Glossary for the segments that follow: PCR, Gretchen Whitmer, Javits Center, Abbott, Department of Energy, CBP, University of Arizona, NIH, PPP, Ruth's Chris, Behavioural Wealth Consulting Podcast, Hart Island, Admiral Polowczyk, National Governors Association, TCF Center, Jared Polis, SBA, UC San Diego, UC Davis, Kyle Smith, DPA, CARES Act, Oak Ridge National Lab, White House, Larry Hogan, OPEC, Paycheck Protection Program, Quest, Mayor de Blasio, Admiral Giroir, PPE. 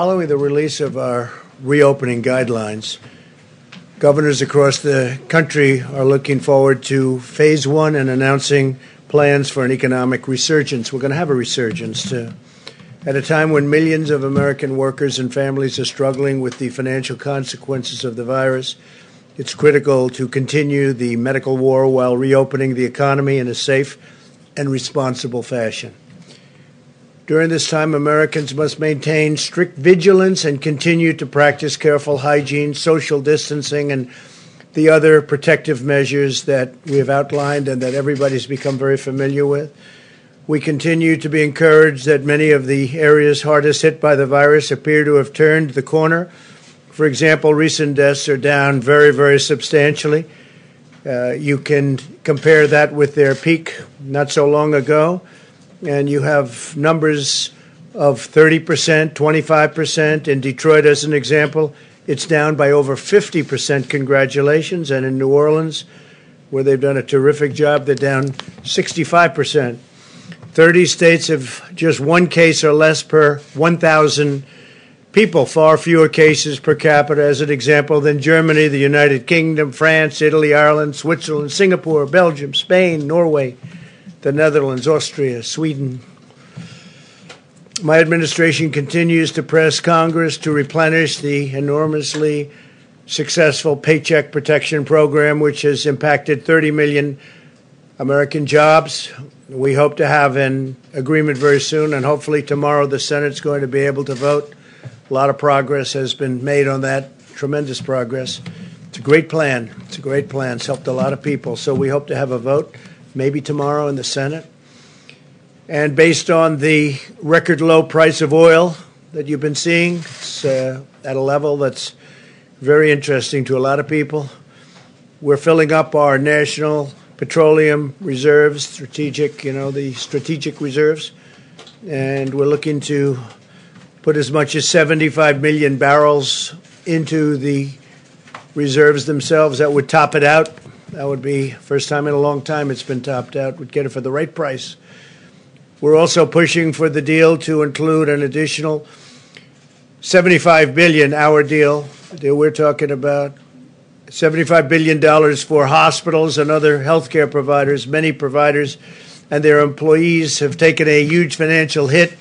Following the release of our reopening guidelines, governors across the country are looking forward to phase one and announcing plans for an economic resurgence. We're going to have a resurgence at a time when millions of American workers and families are struggling with the financial consequences of the virus. It's critical to continue the medical war while reopening the economy in a safe and responsible fashion. During this time, Americans must maintain strict vigilance and continue to practice careful hygiene, social distancing, and the other protective measures that we have outlined and that everybody's become very familiar with. We continue to be encouraged that many of the areas hardest hit by the virus appear to have turned the corner. For example, recent deaths are down very, very substantially. You can compare that with their peak not so long ago. And you have numbers of 30%, 25%. In Detroit, as an example, it's down by over 50%. Congratulations. And in New Orleans, where they've done a terrific job, they're down 65%. 30 states have just one case or less per 1,000 people, far fewer cases per capita, as an example, than Germany, the United Kingdom, France, Italy, Ireland, Switzerland, Singapore, Belgium, Spain, Norway, the Netherlands, Austria, Sweden. My administration continues to press Congress to replenish the enormously successful Paycheck Protection Program, which has impacted 30 million American jobs. We hope to have an agreement very soon, and hopefully tomorrow the Senate's going to be able to vote. A lot of progress has been made on that, tremendous progress. It's a great plan. It's helped a lot of people. So we hope to have a vote maybe tomorrow in the Senate. And based on the record low price of oil that you've been seeing, it's at a level that's very interesting to a lot of people. We're filling up our national petroleum reserves, strategic reserves, and we're looking to put as much as 75 million barrels into the reserves themselves. That would top it out. That would be first time in a long time it's been topped out. We'd get it for the right price. We're also pushing for the deal to include an additional $75 billion, our deal that we're talking about, $75 billion for hospitals and other healthcare providers. Many providers and their employees have taken a huge financial hit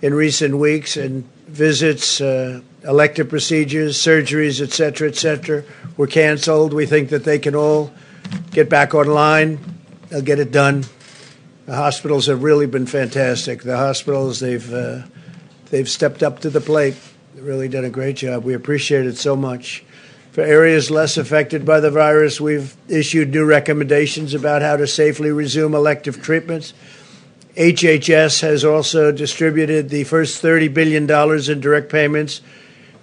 in recent weeks, and visits, elective procedures, surgeries, etc., were canceled. We think that they can all get back online. They'll get it done. The hospitals have really been fantastic. The hospitals, they've stepped up to the plate. They've really done a great job. We appreciate it so much. For areas less affected by the virus, we've issued new recommendations about how to safely resume elective treatments. HHS has also distributed the first $30 billion in direct payments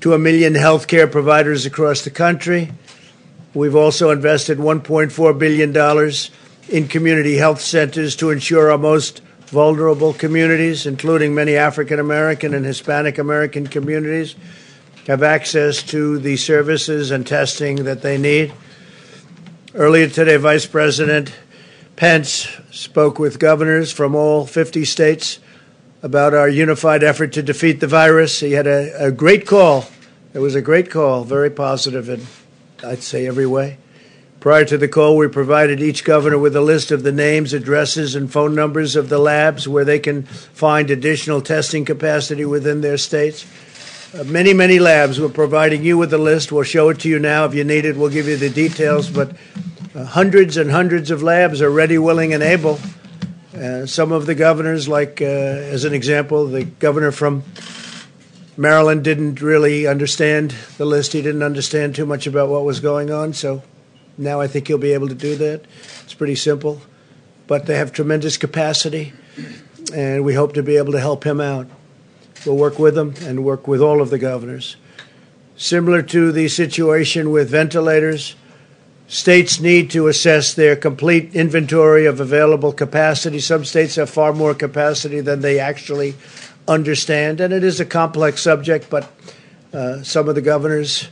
to a million healthcare providers across the country. We've also invested $1.4 billion in community health centers to ensure our most vulnerable communities, including many African American and Hispanic American communities, have access to the services and testing that they need. Earlier today, Vice President Pence spoke with governors from all 50 states about our unified effort to defeat the virus. He had a great call. It was a great call, very positive in, I'd say, every way. Prior to the call, we provided each governor with a list of the names, addresses, and phone numbers of the labs where they can find additional testing capacity within their states. Many labs. We're providing you with a list. We'll show it to you now. If you need it, we'll give you the details. But hundreds and hundreds of labs are ready, willing, and able. Some of the governors, like, as an example, the governor from Maryland didn't really understand the list. He didn't understand too much about what was going on. So now I think he'll be able to do that. It's pretty simple. But they have tremendous capacity, and we hope to be able to help him out. We'll work with them and work with all of the governors. Similar to the situation with ventilators, states need to assess their complete inventory of available capacity. Some states have far more capacity than they actually understand, and it is a complex subject, but some of the governors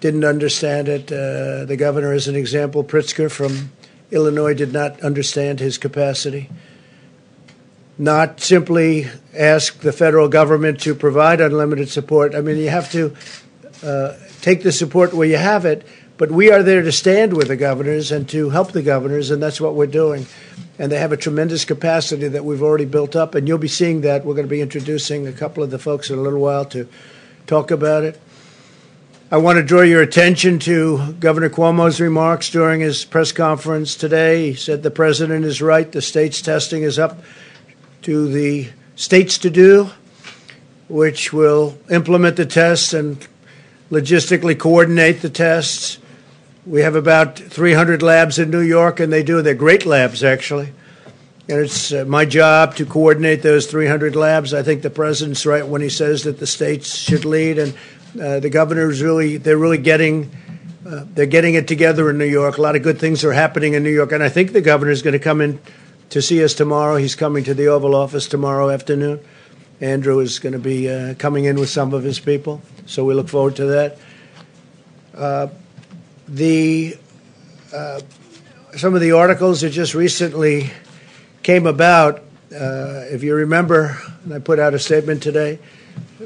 didn't understand it. The governor, as an example, Pritzker from Illinois, did not understand his capacity. Not simply ask the federal government to provide unlimited support. I mean, you have to take the support where you have it, but we are there to stand with the governors and to help the governors, and that's what we're doing. And they have a tremendous capacity that we've already built up, and you'll be seeing that. We're going to be introducing a couple of the folks in a little while to talk about it. I want to draw your attention to Governor Cuomo's remarks during his press conference today. He said the president is right. The state's testing is up to the states to do, which will implement the tests and logistically coordinate the tests. We have about 300 labs in New York, and they're great labs, actually. And it's my job to coordinate those 300 labs. I think the president's right when he says that the states should lead, and the governors really getting they're getting it together in New York. A lot of good things are happening in New York, and I think the governor's going to come in to see us tomorrow. He's coming to the Oval Office tomorrow afternoon. Andrew is going to be coming in with some of his people, so we look forward to that. Some of the articles that just recently came about, if you remember, and I put out a statement today,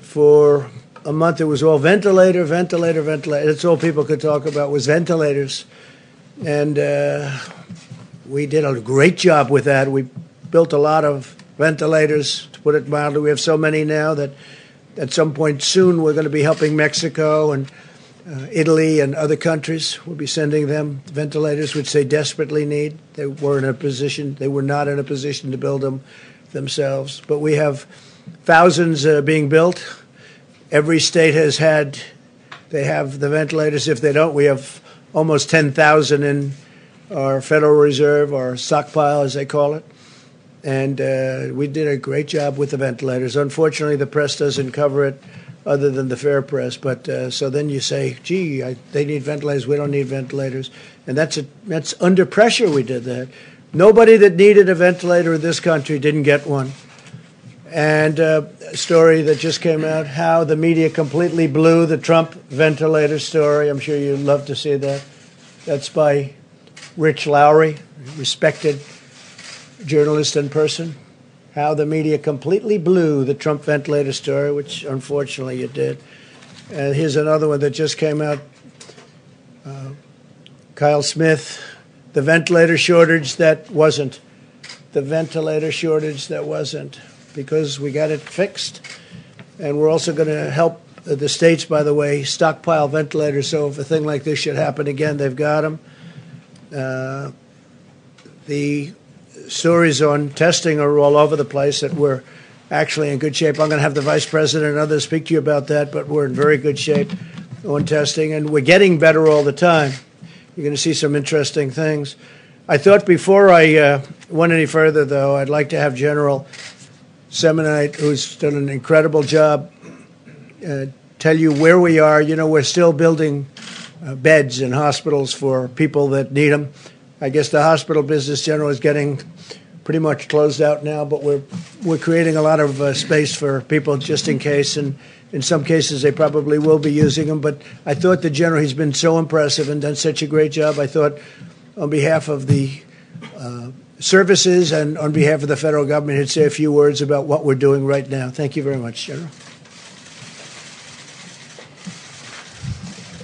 for a month it was all ventilator. That's all people could talk about was ventilators. And we did a great job with that. We built a lot of ventilators, to put it mildly. We have so many now that at some point soon we're going to be helping Mexico and Italy and other countries. We'll be sending them ventilators, which they desperately need. They were not in a position to build them themselves. But we have thousands being built. Every state they have the ventilators. If they don't, we have almost 10,000 in our Federal Reserve, our stockpile, as they call it. And we did a great job with the ventilators. Unfortunately, the press doesn't cover it other than the fair press. But so then you say, gee, they need ventilators. We don't need ventilators. And that's under pressure we did that. Nobody that needed a ventilator in this country didn't get one. And a story that just came out, how the media completely blew the Trump ventilator story. I'm sure you'd love to see that. That's by Rich Lowry, respected journalist and person, how the media completely blew the Trump ventilator story, which unfortunately it did. And here's another one that just came out. Kyle Smith, the ventilator shortage that wasn't. The ventilator shortage that wasn't, because we got it fixed. And we're also going to help the states, by the way, stockpile ventilators. So if a thing like this should happen again, they've got them. The stories on testing are all over the place, that we're actually in good shape. I'm going to have the Vice President and others speak to you about that, but we're in very good shape on testing, and we're getting better all the time. You're going to see some interesting things. I thought before I went any further, though, I'd like to have General Semonite, who's done an incredible job, tell you where we are. You know, we're still building beds in hospitals for people that need them. I guess the hospital business, General, is getting pretty much closed out now, but we're creating a lot of space for people just in case, and in some cases they probably will be using them. But I thought the General, he's been so impressive and done such a great job. I thought on behalf of the services and on behalf of the federal government, he'd say a few words about what we're doing right now. Thank you very much, General.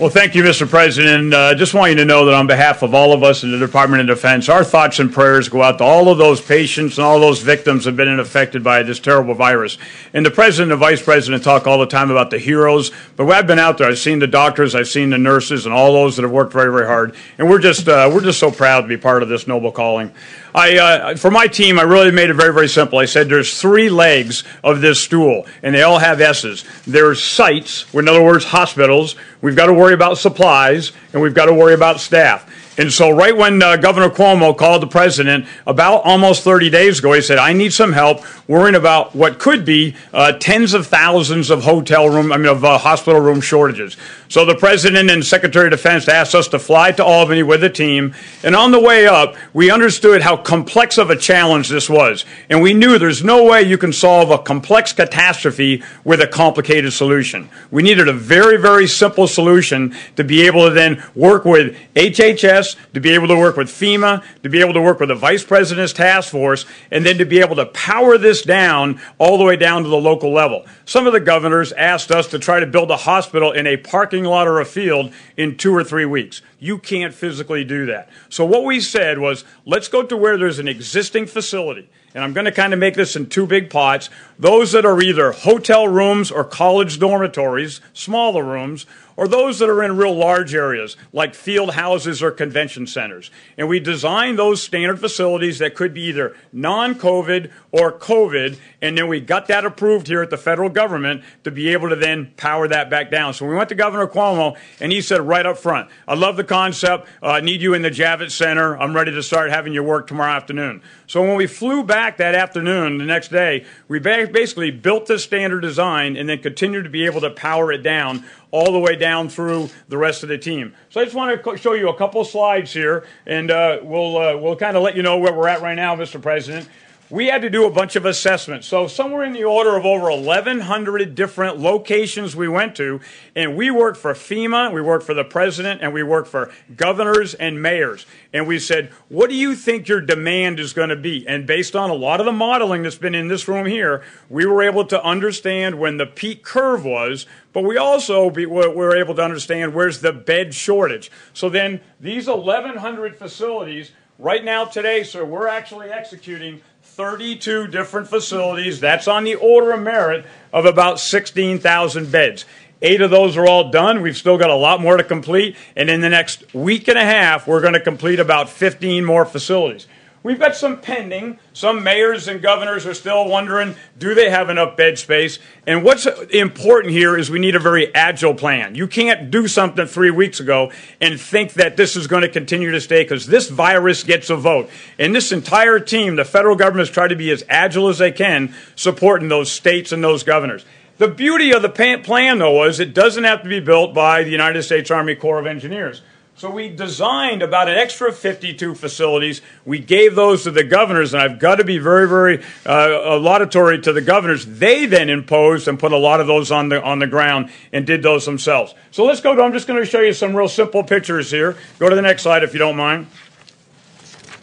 Well, thank you, Mr. President. I just want you to know that on behalf of all of us in the Department of Defense, our thoughts and prayers go out to all of those patients and all those victims who have been affected by this terrible virus. And the President and Vice President talk all the time about the heroes, but I've been out there. I've seen the doctors, I've seen the nurses, and all those that have worked very, very hard. And we're just so proud to be part of this noble calling. For my team, I really made it very, very simple. I said there's three legs of this stool, and they all have S's. There's sites, in other words, hospitals. We've got to worry about supplies, and we've got to worry about staff. And so right when Governor Cuomo called the president about almost 30 days ago, he said, I need some help worrying about what could be tens of thousands of hospital room shortages. So the president and Secretary of Defense asked us to fly to Albany with a team. And on the way up, we understood how complex of a challenge this was. And we knew there's no way you can solve a complex catastrophe with a complicated solution. We needed a very, very simple solution to be able to then work with HHS, to be able to work with FEMA, to be able to work with the Vice President's task force, and then to be able to power this down all the way down to the local level. Some of the governors asked us to try to build a hospital in a parking lot or a field in 2 or 3 weeks. You can't physically do that. So what we said was, let's go to where there's an existing facility. And I'm going to kind of make this in two big pots, those that are either hotel rooms or college dormitories, smaller rooms, or those that are in real large areas like field houses or convention centers. And we designed those standard facilities that could be either non-COVID or COVID, and then we got that approved here at the federal government to be able to then power that back down. So we went to Governor Cuomo, and he said right up front, I love the concept, I need you in the Javits Center, I'm ready to start having your work tomorrow afternoon. So when we flew back that afternoon, the next day, we basically built the standard design and then continued to be able to power it down all the way down through the rest of the team. So I just want to show you a couple slides here, and we'll kind of let you know where we're at right now, Mr. President. We had to do a bunch of assessments. So somewhere in the order of over 1,100 different locations we went to, and we worked for FEMA, we worked for the president, and we worked for governors and mayors. And we said, what do you think your demand is going to be? And based on a lot of the modeling that's been in this room here, we were able to understand when the peak curve was, but we also were able to understand where's the bed shortage. So then these 1,100 facilities, right now today, sir, we're actually executing 32 different facilities. That's on the order of merit of about 16,000 beds. 8 of those are all done. We've still got a lot more to complete. And in the next week and a half, we're going to complete about 15 more facilities. We've got some pending. Some mayors and governors are still wondering, do they have enough bed space? And what's important here is we need a very agile plan. You can't do something 3 weeks ago and think that this is going to continue to stay because this virus gets a vote. And this entire team, the federal government, has tried to be as agile as they can, supporting those states and those governors. The beauty of the plan, though, is it doesn't have to be built by the United States Army Corps of Engineers. So we designed about an extra 52 facilities. We gave those to the governors, and I've got to be very, very laudatory to the governors. They then imposed and put a lot of those on the ground and did those themselves. So let's go to, I'm just going to show you some real simple pictures here. Go to the next slide if you don't mind.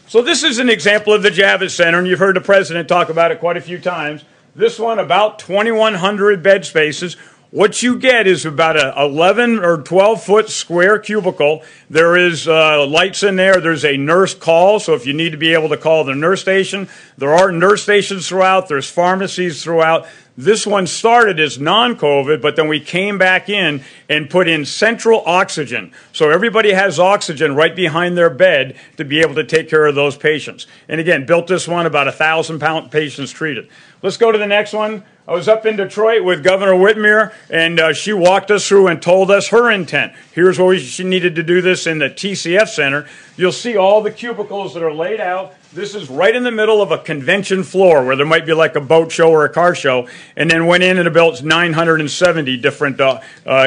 So this is an example of the Javits Center, and you've heard the president talk about it quite a few times. This one, about 2,100 bed spaces. What you get is about an 11 or 12-foot square cubicle. There is lights in there. There's a nurse call, so if you need to be able to call the nurse station. There are nurse stations throughout. There's pharmacies throughout. This one started as non-COVID, but then we came back in and put in central oxygen. So everybody has oxygen right behind their bed to be able to take care of those patients. And again, built this one, about 1,000 patients treated. Let's go to the next one. I was up in Detroit with Governor Whitmer, and she walked us through and told us her intent. Here's where she needed to do this in the TCF Center. You'll see all the cubicles that are laid out. This is right in the middle of a convention floor where there might be like a boat show or a car show, and then went in and built 970 different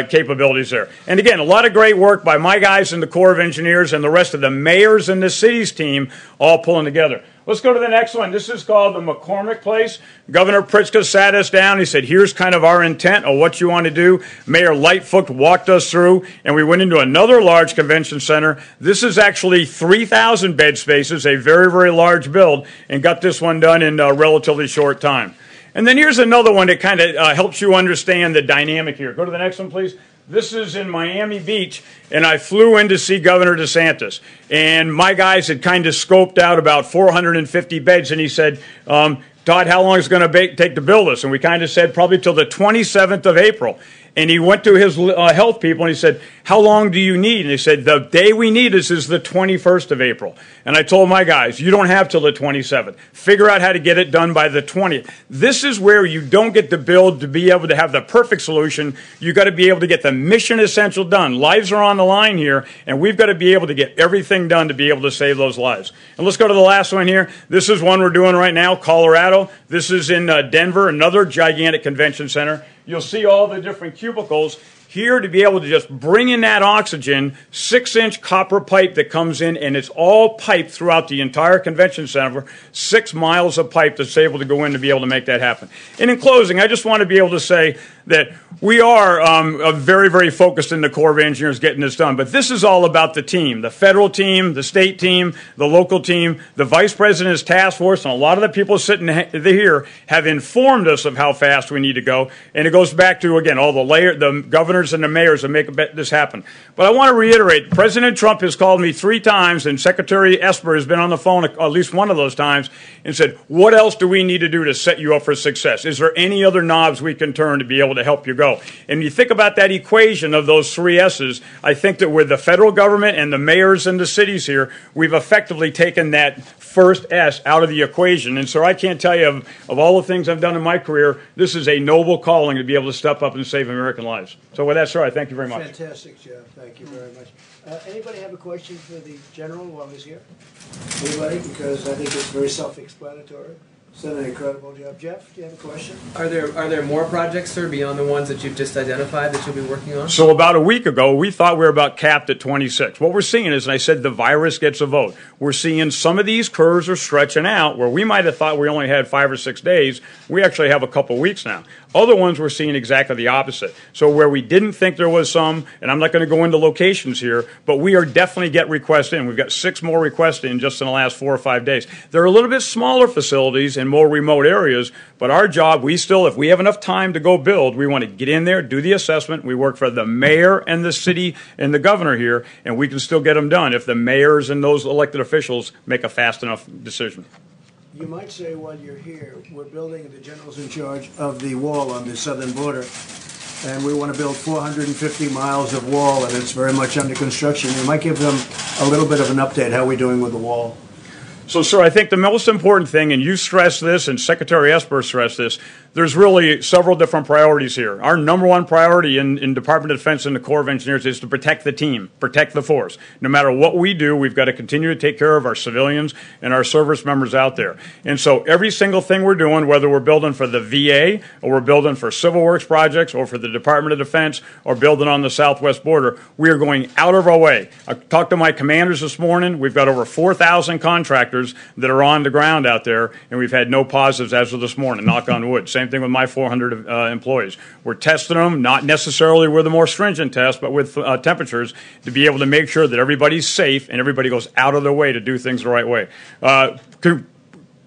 capabilities there. And again, a lot of great work by my guys in the Corps of Engineers and the rest of the mayors and the city's team all pulling together. Let's go to the next one. This is called the McCormick Place. Governor Pritzker sat us down. He said, here's kind of our intent of what you want to do. Mayor Lightfoot walked us through, and we went into another large convention center. This is actually 3,000 bed spaces, a very, very large build, and got this one done in a relatively short time. And then here's another one that kind of helps you understand the dynamic here. Go to the next one, please. This is in Miami Beach, and I flew in to see Governor DeSantis. And my guys had kind of scoped out about 450 beds, and he said, Todd, how long is it going to take to build this? And we kind of said probably till the 27th of April. And he went to his health people and he said, how long do you need? And they said, the day we need is the 21st of April. And I told my guys, you don't have till the 27th. Figure out how to get it done by the 20th. This is where you don't get to build to be able to have the perfect solution. You've got to be able to get the mission essential done. Lives are on the line here, and we've got to be able to get everything done to be able to save those lives. And let's go to the last one here. This is one we're doing right now, Colorado. This is in Denver, another gigantic convention center. You'll see all the different cubicles here to be able to just bring in that oxygen, 6-inch copper pipe that comes in, and it's all piped throughout the entire convention center, 6 miles of pipe that's able to go in to be able to make that happen. And in closing, I just want to be able to say that we are very, very focused in the Corps of Engineers getting this done, but this is all about the team, the federal team, the state team, the local team, the Vice President's task force, and a lot of the people sitting here have informed us of how fast we need to go, and it goes back to, again, all the governors and the mayors that make this happen. But I want to reiterate, President Trump has called me 3 times, and Secretary Esper has been on the phone at least one of those times and said, what else do we need to do to set you up for success? Is there any other knobs we can turn to be able to help you go? And you think about that equation of those 3 S's, I think that with the federal government and the mayors and the cities here, we've effectively taken that first S out of the equation. And so I can't tell you, of all the things I've done in my career, this is a noble calling to be able to step up and save American lives. So well, that's right. Thank you very much. Fantastic job. Thank you very much. Anybody have a question for the general while he's here? Anybody? Because I think it's very self-explanatory. It's done an incredible job. Jeff, do you have a question? Are there more projects, sir, beyond the ones that you've just identified that you'll be working on? So about a week ago, we thought we were about capped at 26. What we're seeing is, and I said the virus gets a vote, we're seeing some of these curves are stretching out where we might have thought we only had 5 or 6 days. We actually have a couple weeks now. Other ones we're seeing exactly the opposite. So where we didn't think there was some, and I'm not going to go into locations here, but we are definitely get requests in. We've got 6 more requests in just in the last 4 or 5 days. They're a little bit smaller facilities in more remote areas, but our job, we still, if we have enough time to go build, we want to get in there, do the assessment. We work for the mayor and the city and the governor here, and we can still get them done if the mayors and those elected officials make a fast enough decision. You might say while you're here, we're building, the general's in charge of the wall on the southern border, and we want to build 450 miles of wall, and it's very much under construction. You might give them a little bit of an update. How are we doing with the wall? So, sir, I think the most important thing, and you stressed this, and Secretary Esper stressed this, there's really several different priorities here. Our number one priority in Department of Defense and the Corps of Engineers is to protect the team, protect the force. No matter what we do, we've got to continue to take care of our civilians and our service members out there. And so every single thing we're doing, whether we're building for the VA or we're building for civil works projects or for the Department of Defense or building on the southwest border, we are going out of our way. I talked to my commanders this morning. We've got over 4,000 contractors that are on the ground out there, and we've had no positives as of this morning, knock on wood. Same thing with my 400 employees. We're testing them, not necessarily with a more stringent test, but with temperatures to be able to make sure that everybody's safe and everybody goes out of their way to do things the right way.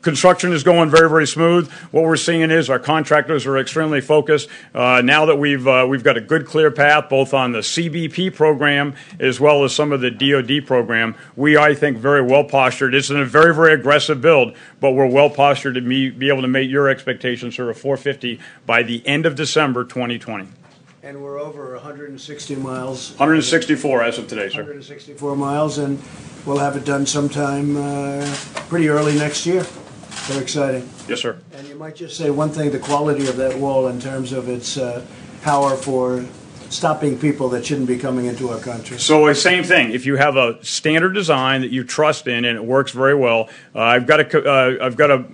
Construction is going very, very smooth. What we're seeing is our contractors are extremely focused. Now that we've got a good, clear path, both on the CBP program as well as some of the DOD program, we are, I think, very well postured. It's a very, very aggressive build, but we're well postured to be able to meet your expectations, sort of 450 by the end of December 2020. And we're over 160 miles. 164 as of today, sir. 164 miles, and we'll have it done sometime pretty early next year. Very exciting. Yes, sir. And you might just say one thing, the quality of that wall in terms of its power for stopping people that shouldn't be coming into our country. So same thing. If you have a standard design that you trust in and it works very well, I've got a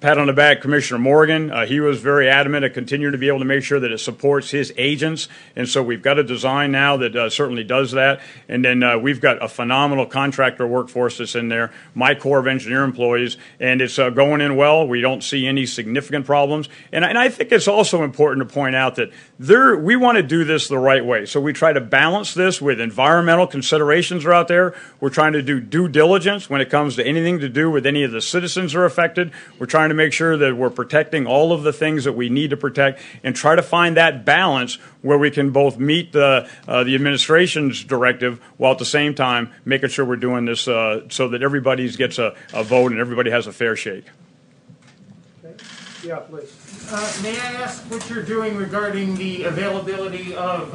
pat on the back, Commissioner Morgan. He was very adamant to continue to be able to make sure that it supports his agents. And so we've got a design now that certainly does that. And then we've got a phenomenal contractor workforce that's in there, my Corps of Engineer employees, and it's going in well. We don't see any significant problems. And I think it's also important to point out that we want to do this the right way. So we try to balance this with environmental considerations that are out there. We're trying to do due diligence when it comes to anything to do with any of the citizens that are affected. We're trying to make sure that we're protecting all of the things that we need to protect and try to find that balance where we can both meet the administration's directive while at the same time making sure we're doing this so that everybody gets a vote and everybody has a fair shake. Okay. Yeah, please. May I ask what you're doing regarding the availability of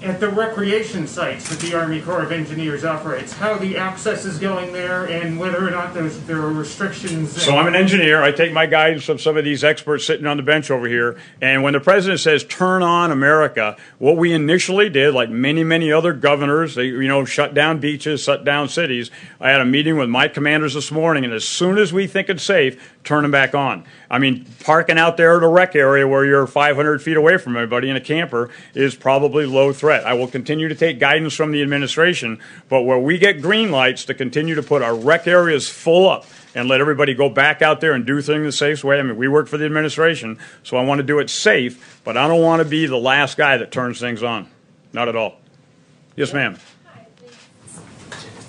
at the recreation sites that the Army Corps of Engineers operates, how the access is going there and whether or not there are restrictions? So I'm an engineer. I take my guidance from some of these experts sitting on the bench over here. And when the president says, turn on America, what we initially did, like many, many other governors, they, you know, shut down beaches, shut down cities. I had a meeting with my commanders this morning, and as soon as we think it's safe, turn them back on. I mean, parking out there at a rec area where you're 500 feet away from everybody in a camper is probably low threat. I will continue to take guidance from the administration, but where we get green lights to continue to put our rec areas full up and let everybody go back out there and do things the safe way. I mean, we work for the administration, so I want to do it safe, but I don't want to be the last guy that turns things on. Not at all. Yes, ma'am. Hi,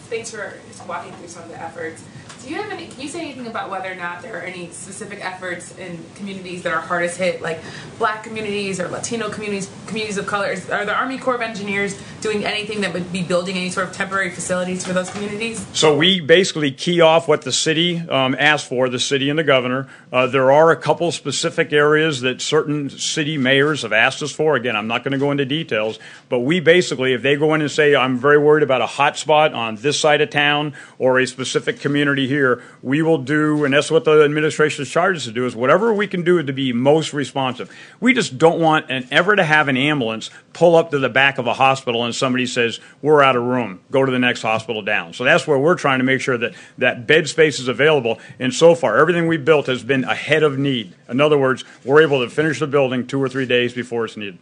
thanks for walking through some of the efforts. Do you have any? Can you say anything about whether or not there are any specific efforts in communities that are hardest hit, like Black communities or Latino communities, communities of color? Are the Army Corps of Engineers doing anything that would be building any sort of temporary facilities for those communities? So we basically key off what the city asked for, the city and the governor. There are a couple specific areas that certain city mayors have asked us for. Again, I'm not going to go into details, but we basically, if they go in and say, I'm very worried about a hot spot on this side of town or a specific community here, we will do, and that's what the administration charges to do, is whatever we can do to be most responsive. We just don't want ever to have an ambulance pull up to the back of a hospital and somebody says, we're out of room, go to the next hospital down. So that's where we're trying to make sure that that bed space is available, and so far everything we built has been ahead of need. In other words, we're able to finish the building 2 or 3 days before it's needed.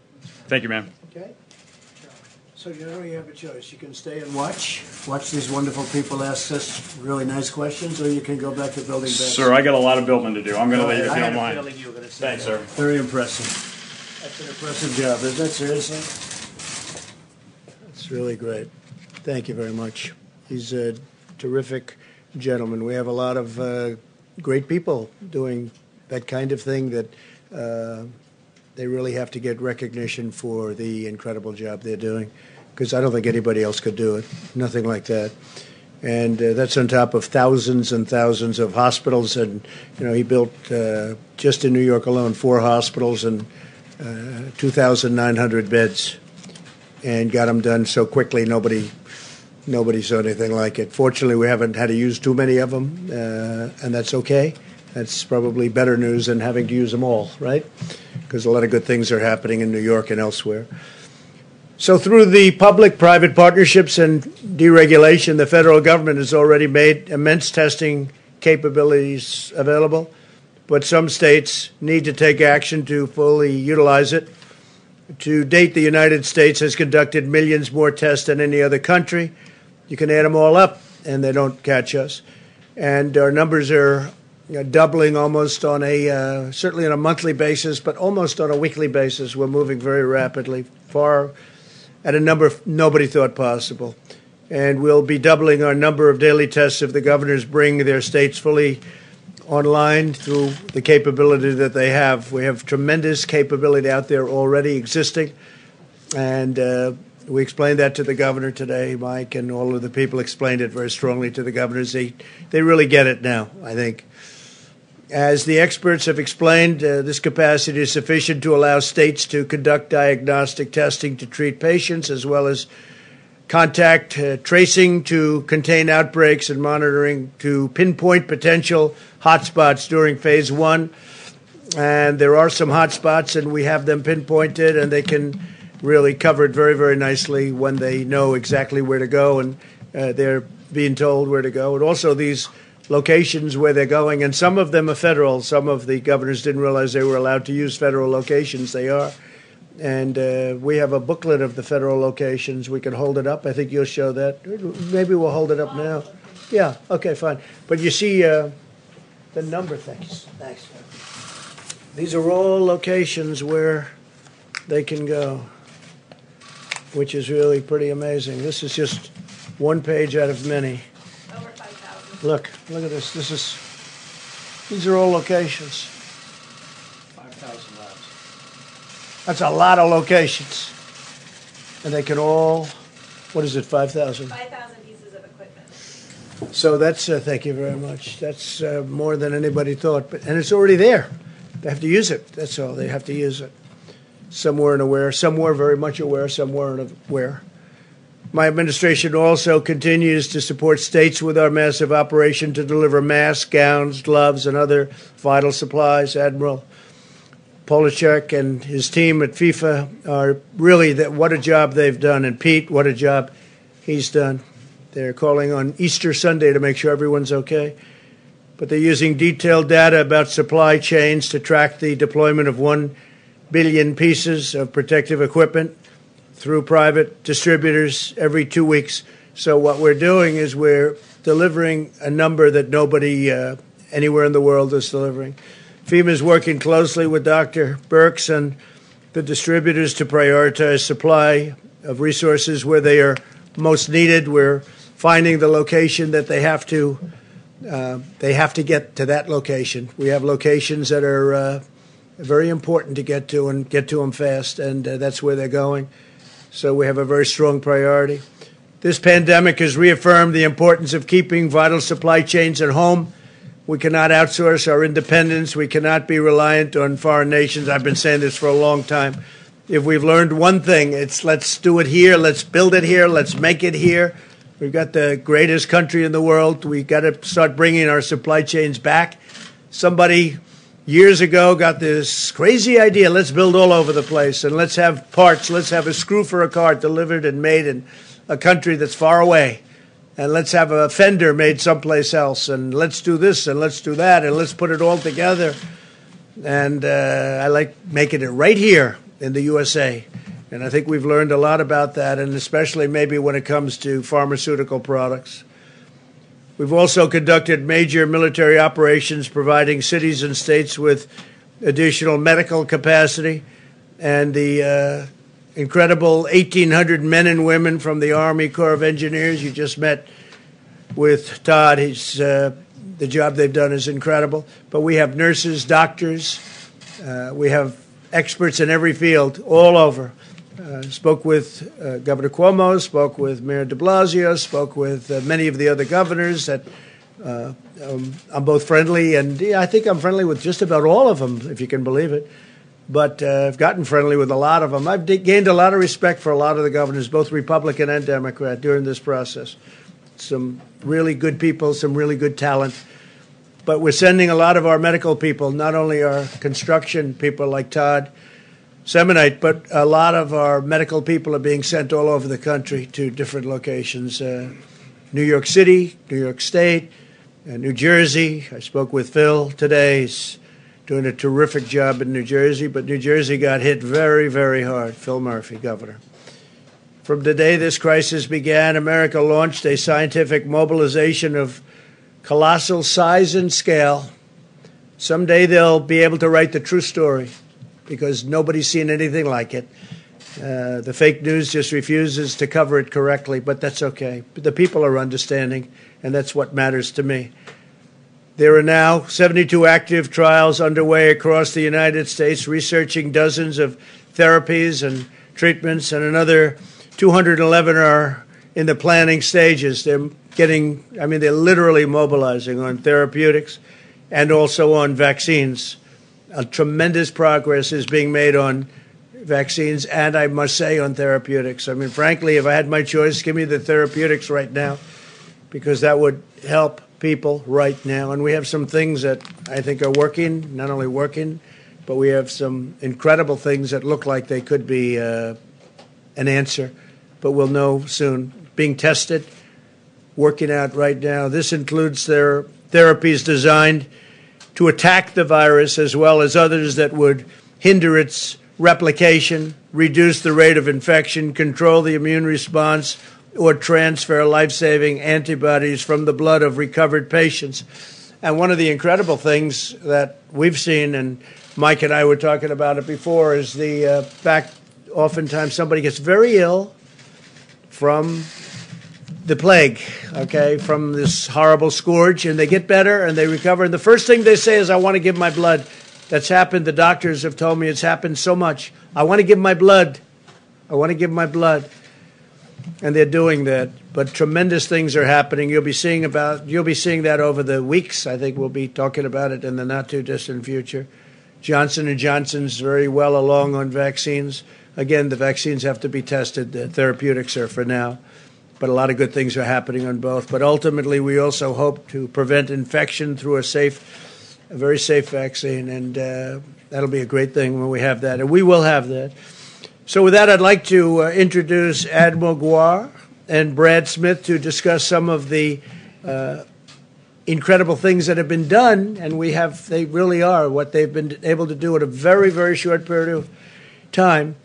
Thank you, ma'am. Okay. So you know you have a choice. You can stay and watch these wonderful people ask us really nice questions, or you can go back to building. Sir, I got a lot of building to do. I'm going to leave if you don't mind. Thanks, sir. Very impressive. That's an impressive job, isn't it? Seriously? That's really great. Thank you very much. He's a terrific gentleman. We have a lot of great people doing that kind of thing that they really have to get recognition for the incredible job they're doing, because I don't think anybody else could do it, nothing like that. And that's on top of thousands and thousands of hospitals. And, you know, he built just in New York alone 4 hospitals and 2,900 beds, and got them done so quickly nobody saw anything like it. Fortunately, we haven't had to use too many of them, and that's okay. That's probably better news than having to use them all, right? Because a lot of good things are happening in New York and elsewhere. So through the public-private partnerships and deregulation, the federal government has already made immense testing capabilities available, but some states need to take action to fully utilize it. To date, the United States has conducted millions more tests than any other country. You can add them all up, and they don't catch us. And our numbers are doubling almost on a, certainly on a monthly basis, but almost on a weekly basis. We're moving very rapidly, far at a number nobody thought possible. And we'll be doubling our number of daily tests if the governors bring their states fully online through the capability that they have. We have tremendous capability out there already existing. And we explained that to the governor today. Mike and all of the people explained it very strongly to the governors. They really get it now, I think. As the experts have explained, this capacity is sufficient to allow states to conduct diagnostic testing to treat patients, as well as contact tracing to contain outbreaks and monitoring to pinpoint potential hotspots during phase one. And there are some hotspots, and we have them pinpointed, and they can really cover it very, very nicely when they know exactly where to go, and they're being told where to go. And also these locations where they're going, and some of them are federal. Some of the governors didn't realize they were allowed to use federal locations. They are. And we have a booklet of the federal locations. We can hold it up. I think you'll show that. Maybe we'll hold it up now. Yeah, okay, fine. But you see the number things. Thanks. These are all locations where they can go, which is really pretty amazing. This is just one page out of many. Look at this. This is These are all locations. 5,000 labs. That's a lot of locations. And they can all, what is it, 5,000? 5,000 pieces of equipment. So that's, thank you very much. That's more than anybody thought. But, and it's already there. They have to use it. That's all. They have to use it. Some weren't aware. Some were very much aware. Some weren't aware. My administration also continues to support states with our massive operation to deliver masks, gowns, gloves, and other vital supplies. Admiral Polowczyk and his team at FIFA are really, what a job they've done. And Pete, what a job he's done. They're calling on Easter Sunday to make sure everyone's okay. But they're using detailed data about supply chains to track the deployment of 1 billion pieces of protective equipment through private distributors every 2 weeks. So what we're doing is we're delivering a number that nobody anywhere in the world is delivering. FEMA is working closely with Dr. Birx and the distributors to prioritize supply of resources where they are most needed. We're finding the location that they have to get to that location. We have locations that are very important to get to and get to them fast, and that's where they're going. So we have a very strong priority. This pandemic has reaffirmed the importance of keeping vital supply chains at home. We cannot outsource our independence. We cannot be reliant on foreign nations. I've been saying this for a long time. If we've learned one thing, it's let's do it here, let's build it here, let's make it here. We've got the greatest country in the world. We've got to start bringing our supply chains back. Somebody years ago got this crazy idea, let's build all over the place and let's have parts, let's have a screw for a car delivered and made in a country that's far away. And let's have a fender made someplace else and let's do this and let's do that and let's put it all together. And I like making it right here in the USA. And I think we've learned a lot about that, and especially maybe when it comes to pharmaceutical products. We've also conducted major military operations, providing cities and states with additional medical capacity. And the incredible 1,800 men and women from the Army Corps of Engineers, you just met with Todd. He's, the job they've done is incredible. But we have nurses, doctors. We have experts in every field all over. Spoke with Governor Cuomo, spoke with Mayor de Blasio, spoke with many of the other governors. That I'm both friendly, and I think I'm friendly with just about all of them, if you can believe it. But I've gotten friendly with a lot of them. I've gained a lot of respect for a lot of the governors, both Republican and Democrat, during this process. Some really good people, some really good talent. But we're sending a lot of our medical people, not only our construction people like Todd Semonite, but a lot of our medical people are being sent all over the country to different locations. New York City, New York State, New Jersey. I spoke with Phil today. He's doing a terrific job in New Jersey, but New Jersey got hit very, very hard. Phil Murphy, governor. From the day this crisis began, America launched a scientific mobilization of colossal size and scale. Someday they'll be able to write the true story, because nobody's seen anything like it. The fake news just refuses to cover it correctly, but that's okay. But the people are understanding, and that's what matters to me. There are now 72 active trials underway across the United States, researching dozens of therapies and treatments, and another 211 are in the planning stages. They're getting, I mean, they're literally mobilizing on therapeutics and also on vaccines. A tremendous progress is being made on vaccines and, I must say, on therapeutics. I mean, frankly, if I had my choice, give me the therapeutics right now, because that would help people right now. And we have some things that I think are working, not only working, but we have some incredible things that look like they could be an answer, but we'll know soon. Being tested, working out right now. This includes their therapies designed to attack the virus, as well as others that would hinder its replication, reduce the rate of infection, control the immune response, or transfer life-saving antibodies from the blood of recovered patients. And one of the incredible things that we've seen, and Mike and I were talking about it before, is the fact oftentimes somebody gets very ill from the plague, okay, from this horrible scourge, and they get better and they recover. And the first thing they say is, I want to give my blood. That's happened. The doctors have told me it's happened so much. I want to give my blood. I want to give my blood. And they're doing that. But tremendous things are happening. You'll be seeing that over the weeks. I think we'll be talking about it in the not-too-distant future. Johnson & Johnson's very well along on vaccines. Again, the vaccines have to be tested. The therapeutics are for now. But a lot of good things are happening on both. But ultimately, we also hope to prevent infection through a very safe vaccine. And that'll be a great thing when we have that. And we will have that. So with that, I'd like to introduce Admiral Giroir and Brad Smith to discuss some of the incredible things that have been done, and they really are what they've been able to do in a very, very short period of time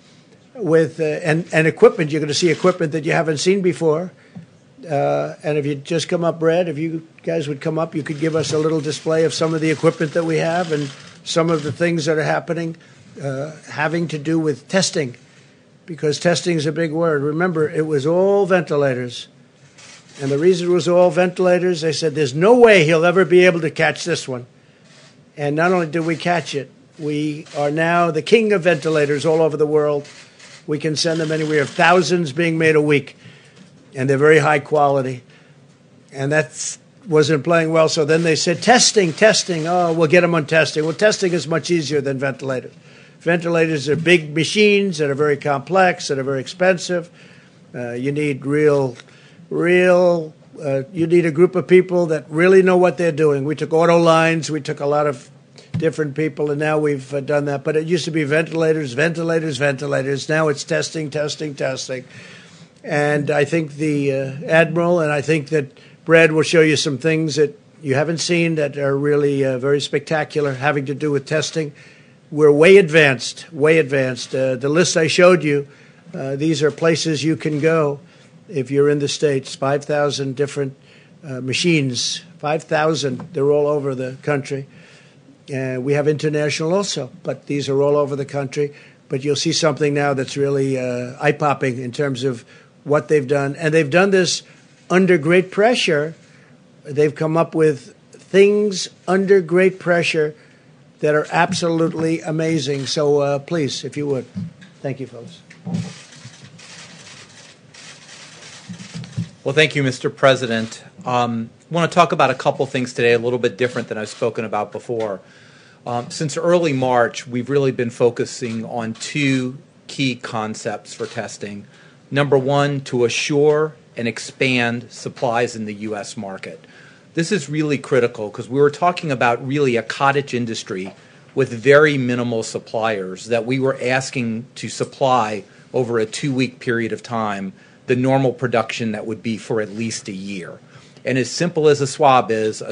with and equipment. You're going to see equipment that you haven't seen before. And if you just come up, Brad, if you guys would come up, you could give us a little display of some of the equipment that we have and some of the things that are happening, having to do with testing. Because testing is a big word. Remember, it was all ventilators. And the reason it was all ventilators, they said, there's no way he'll ever be able to catch this one. And not only did we catch it, we are now the king of ventilators all over the world. We can send them anywhere. We have thousands being made a week. And they're very high quality. And that wasn't playing well. So then they said, testing. Oh, we'll get them on testing. Well, testing is much easier than ventilators. Ventilators are big machines that are very complex, that are very expensive. You need you need a group of people that really know what they're doing. We took auto lines. We took a lot of different people, and now we've done that. But it used to be ventilators. Now it's testing. And I think the Admiral, and I think that Brad will show you some things that you haven't seen that are really very spectacular, having to do with testing. We're way advanced. The list I showed you, these are places you can go if you're in the States, 5,000 different machines, 5,000. They're all over the country. We have international also, but these are all over the country. But you'll see something now that's really eye-popping in terms of what they've done. And they've done this under great pressure. They've come up with things under great pressure that are absolutely amazing. So please, if you would. Thank you, folks. Well, thank you, Mr. President. I want to talk about a couple things today a little bit different than I've spoken about before. Since early March, we've really been focusing on two key concepts for testing. Number one, to assure and expand supplies in the U.S. market. This is really critical because we were talking about really a cottage industry with very minimal suppliers that we were asking to supply over a 2-week period of time the normal production that would be for at least a year. And as simple as a swab is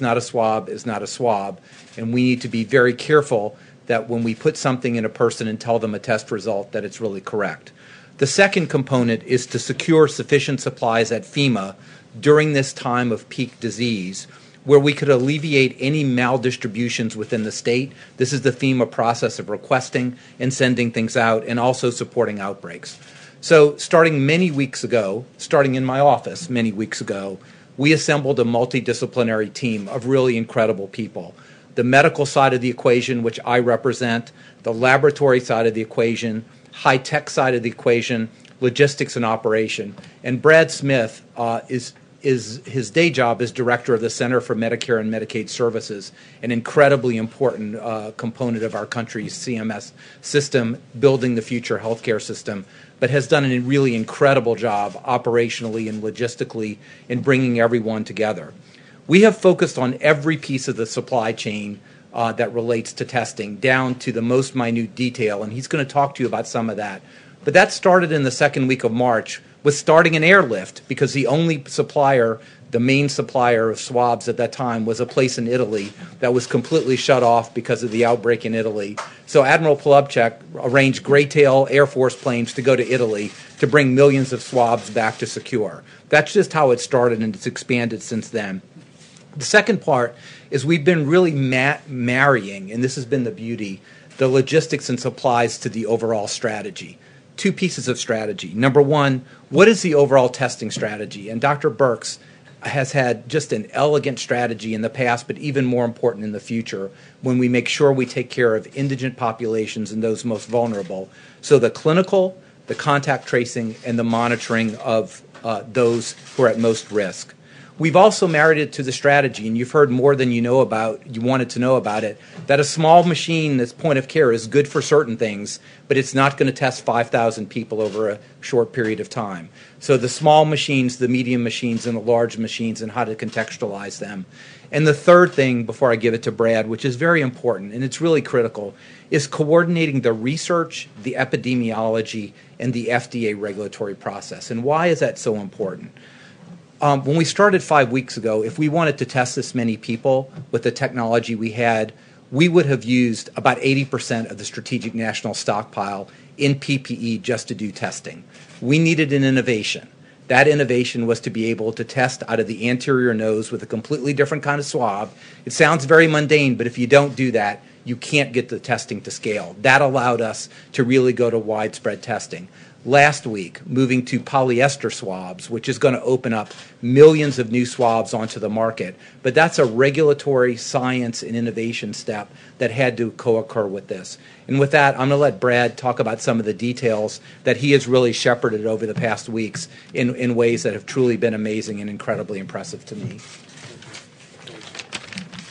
not a swab is not a swab. And we need to be very careful that when we put something in a person and tell them a test result that it's really correct. The second component is to secure sufficient supplies at FEMA during this time of peak disease where we could alleviate any maldistributions within the state. This is the FEMA process of requesting and sending things out and also supporting outbreaks. So starting in my office many weeks ago, we assembled a multidisciplinary team of really incredible people. The medical side of the equation, which I represent, the laboratory side of the equation, high-tech side of the equation, logistics and operation. And Brad Smith, his day job is director of the Center for Medicare and Medicaid Services, an incredibly important component of our country's CMS system, building the future healthcare system, but has done a really incredible job operationally and logistically in bringing everyone together. We have focused on every piece of the supply chain that relates to testing, down to the most minute detail, and he's going to talk to you about some of that. But that started in the second week of March with starting an airlift because the only supplier, the main supplier of swabs at that time was a place in Italy that was completely shut off because of the outbreak in Italy. So Admiral Polowczyk arranged Gray-tail Air Force planes to go to Italy to bring millions of swabs back to secure. That's just how it started, and it's expanded since then. The second part is we've been really marrying, and this has been the beauty, the logistics and supplies to the overall strategy. two pieces of strategy. Number one, what is the overall testing strategy? And Dr. Birx has had just an elegant strategy in the past, but even more important in the future when we make sure we take care of indigent populations and those most vulnerable. So the clinical, the contact tracing, and the monitoring of those who are at most risk. We've also married it to the strategy, and you've heard more than you know about, you wanted to know about it, that a small machine that's point of care is good for certain things, but it's not going to test 5,000 people over a short period of time. So the small machines, the medium machines, and the large machines, and how to contextualize them. And the third thing, before I give it to Brad, which is very important, and it's really critical, is coordinating the research, the epidemiology, and the FDA regulatory process. And why is that so important? When we started 5 weeks ago, if we wanted to test this many people with the technology we had, we would have used about 80% of the strategic national stockpile in PPE just to do testing. We needed an innovation. That innovation was to be able to test out of the anterior nose with a completely different kind of swab. It sounds very mundane, but if you don't do that, you can't get the testing to scale. That allowed us to really go to widespread testing. Last week, moving to polyester swabs, which is going to open up millions of new swabs onto the market. But that's a regulatory science and innovation step that had to co-occur with this. And with that, I'm going to let Brad talk about some of the details that he has really shepherded over the past weeks in ways that have truly been amazing and incredibly impressive to me.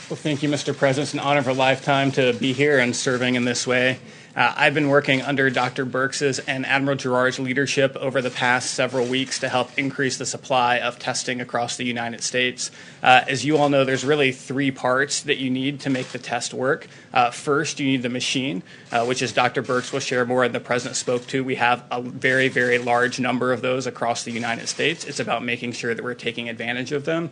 Well, thank you, Mr. President. It's an honor of a lifetime to be here and serving in this way. I've been working under Dr. Birx's and Admiral Giroir's leadership over the past several weeks to help increase the supply of testing across the United States. As you all know, there's really three parts that you need to make the test work. First, you need the machine, which as Dr. Birx will share more and the President spoke to, we have a very, very large number of those across the United States. It's about making sure that we're taking advantage of them.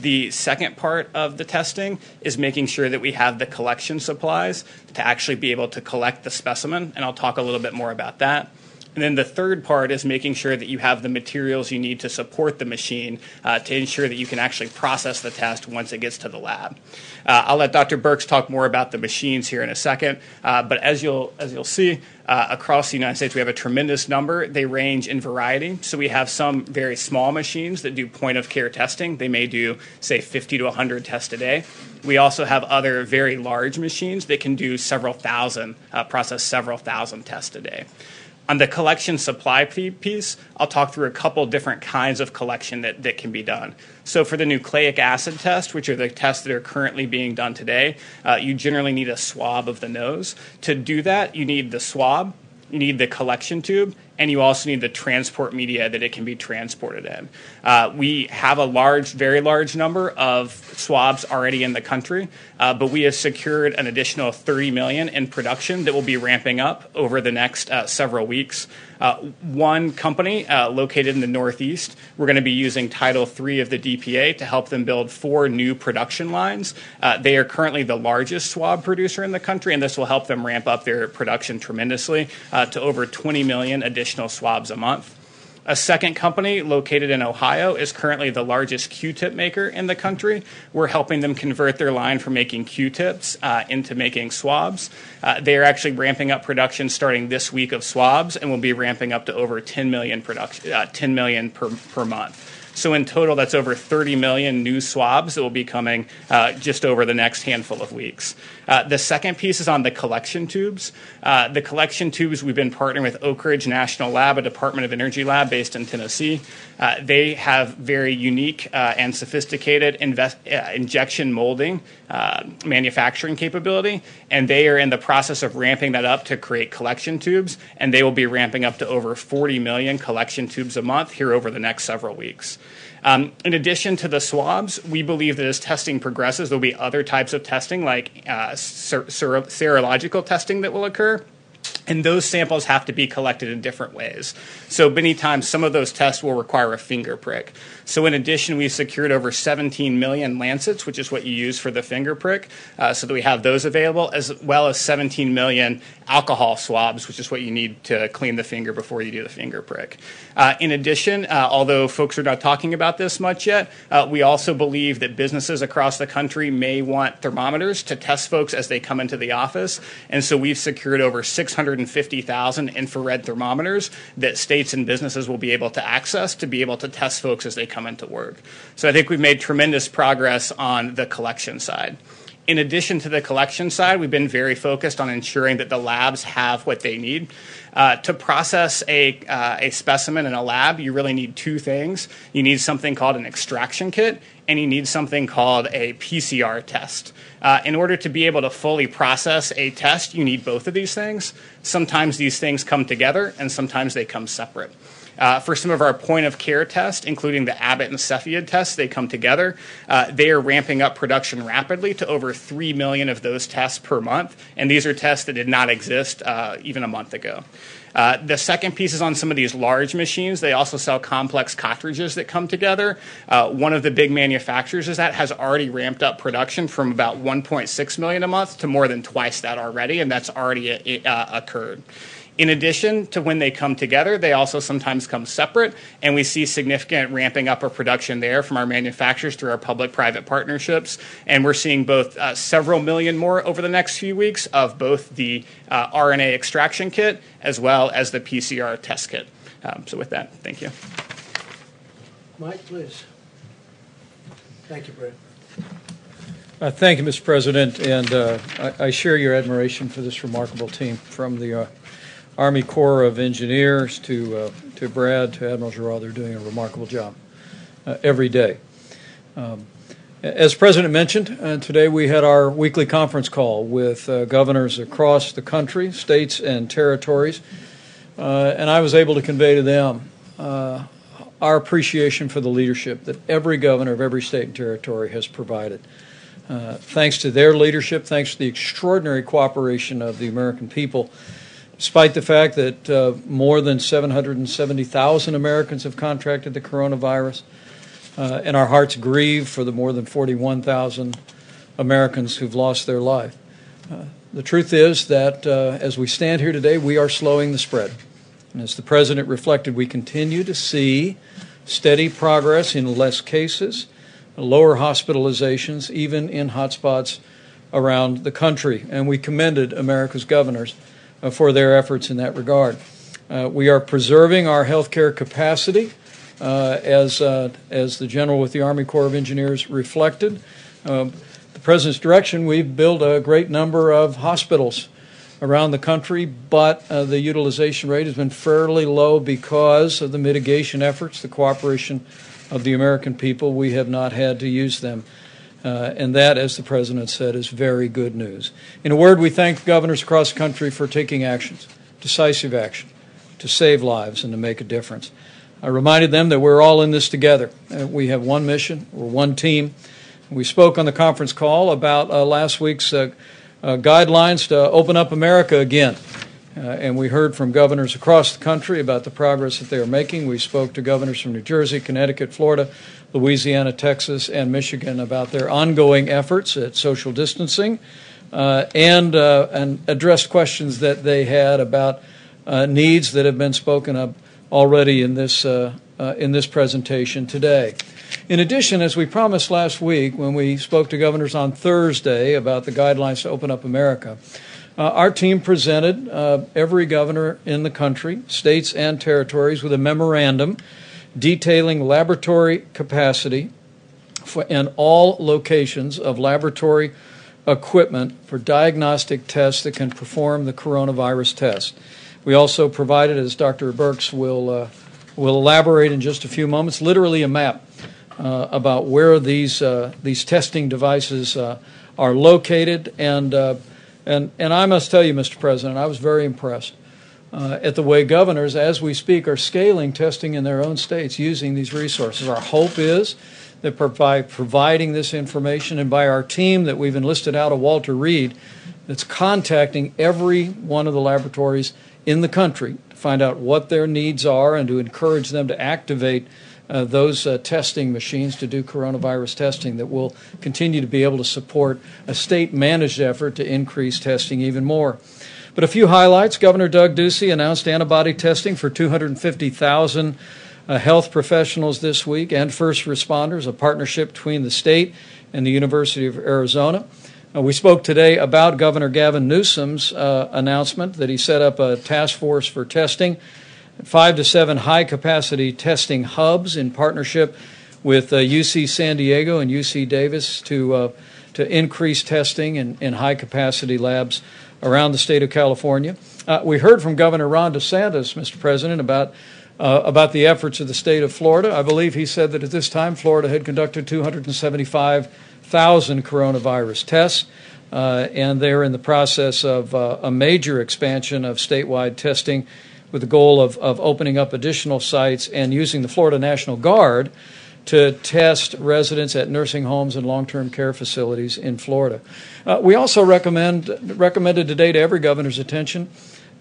The second part of the testing is making sure that we have the collection supplies to actually be able to collect the specimen, and I'll talk a little bit more about that. And then the third part is making sure that you have the materials you need to support the machine to ensure that you can actually process the test once it gets to the lab. I'll let Dr. Birx talk more about the machines here in a second, but as you'll see, across the United States, we have a tremendous number. They range in variety. So we have some very small machines that do point-of-care testing. They may do, say, 50 to 100 tests a day. We also have other very large machines that can do several thousand, process several thousand tests a day. On the collection supply piece, I'll talk through a couple different kinds of collection that can be done. So for the nucleic acid test, which are the tests that are currently being done today, you generally need a swab of the nose. To do that, you need the swab, you need the collection tube, and you also need the transport media that it can be transported in. We have a large, very large number of swabs already in the country, but we have secured an additional 30 million in production that will be ramping up over the next several weeks. One company located in the Northeast, we're going to be using Title III of the DPA to help them build 4 new production lines. They are currently the largest swab producer in the country, and this will help them ramp up their production tremendously to over 20 million additional swabs a month. A second company located in Ohio is currently the largest Q-tip maker in the country. We're helping them convert their line from making Q-tips into making swabs. They are actually ramping up production starting this week of swabs and will be ramping up to over 10 million, 10 million per month. So in total, that's over 30 million new swabs that will be coming just over the next handful of weeks. The second piece is on the collection tubes. The collection tubes, we've been partnering with Oak Ridge National Lab, a Department of Energy lab based in Tennessee. They have very unique and sophisticated injection molding manufacturing capability, and they are in the process of ramping that up to create collection tubes, and they will be ramping up to over 40 million collection tubes a month here over the next several weeks. In addition to the swabs, we believe that as testing progresses, there will be other types of testing like serological testing that will occur. And those samples have to be collected in different ways. So many times, some of those tests will require a finger prick. So in addition, we've secured over 17 million lancets, which is what you use for the finger prick, so that we have those available, as well as 17 million alcohol swabs, which is what you need to clean the finger before you do the finger prick. In addition, although folks are not talking about this much yet, we also believe that businesses across the country may want thermometers to test folks as they come into the office. And so we've secured over 600 150,000 infrared thermometers that states and businesses will be able to access to be able to test folks as they come into work. So I think we've made tremendous progress on the collection side. In addition to the collection side, we've been very focused on ensuring that the labs have what they need. To process a specimen in a lab, you really need two things. You need something called an extraction kit, and you need something called a PCR test. In order to be able to fully process a test, you need both of these things. Sometimes these things come together, and sometimes they come separate. For some of our point-of-care tests, including the Abbott and Cepheid tests, they come together. They are ramping up production rapidly to over 3 million of those tests per month, and these are tests that did not exist even a month ago. The second piece is on some of these large machines. They also sell complex cartridges that come together. One of the big manufacturers is that has already ramped up production from about 1.6 million a month to more than twice that already, and that's already occurred. In addition to when they come together, they also sometimes come separate, and we see significant ramping up of production there from our manufacturers through our public-private partnerships, and we're seeing both several million more over the next few weeks of both the RNA extraction kit as well as the PCR test kit. So with that, thank you. Mike, please. Thank you, Brad. Thank you, Mr. President, and I share your admiration for this remarkable team from the Army Corps of Engineers to Brad, to Admiral Giroir. They're doing a remarkable job every day. As President mentioned, today we had our weekly conference call with governors across the country, states and territories, and I was able to convey to them our appreciation for the leadership that every governor of every state and territory has provided. Thanks to their leadership, thanks to the extraordinary cooperation of the American people, despite the fact that more than 770,000 Americans have contracted the coronavirus, and our hearts grieve for the more than 41,000 Americans who've lost their life. The truth is that as we stand here today, we are slowing the spread. And as the President reflected, we continue to see steady progress in less cases, lower hospitalizations, even in hotspots around the country. And we commended America's governors for their efforts in that regard. We are preserving our health care capacity, as the General with the Army Corps of Engineers reflected. The President's direction, we've built a great number of hospitals around the country, but the utilization rate has been fairly low because of the mitigation efforts, the cooperation of the American people. We have not had to use them. And that, as the President said, is very good news. In a word, we thank governors across the country for taking actions, decisive action, to save lives and to make a difference. I reminded them that we're all in this together. We have one mission. We're one team. We spoke on the conference call about last week's guidelines to open up America again. And we heard from governors across the country about the progress that they are making. We spoke to governors from New Jersey, Connecticut, Florida, Louisiana, Texas, and Michigan about their ongoing efforts at social distancing and addressed questions that they had about needs that have been spoken of already in this presentation today. In addition, as we promised last week when we spoke to governors on Thursday about the guidelines to open up America, our team presented every governor in the country, states and territories, with a memorandum detailing laboratory capacity and all locations of laboratory equipment for diagnostic tests that can perform the coronavirus test. We also provided, as Dr. Burks will elaborate in just a few moments, literally a map about where these testing devices are located, And I must tell you, Mr. President, I was very impressed at the way governors, as we speak, are scaling testing in their own states using these resources. Our hope is that by providing this information and by our team that we've enlisted out of Walter Reed, that's contacting every one of the laboratories in the country to find out what their needs are and to encourage them to activate those testing machines to do coronavirus testing, that will continue to be able to support a state-managed effort to increase testing even more. But a few highlights. Governor Doug Ducey announced antibody testing for 250,000 health professionals this week and first responders, a partnership between the state and the University of Arizona. We spoke today about Governor Gavin Newsom's announcement that he set up a task force for testing, 5 to 7 high-capacity testing hubs in partnership with UC San Diego and UC Davis to increase testing in high-capacity labs around the state of California. We heard from Governor Ron DeSantis, Mr. President, about the efforts of the state of Florida. I believe he said that at this time, Florida had conducted 275,000 coronavirus tests, and they're in the process of a major expansion of statewide testing with the goal of opening up additional sites and using the Florida National Guard to test residents at nursing homes and long-term care facilities in Florida. We also recommended today to every governor's attention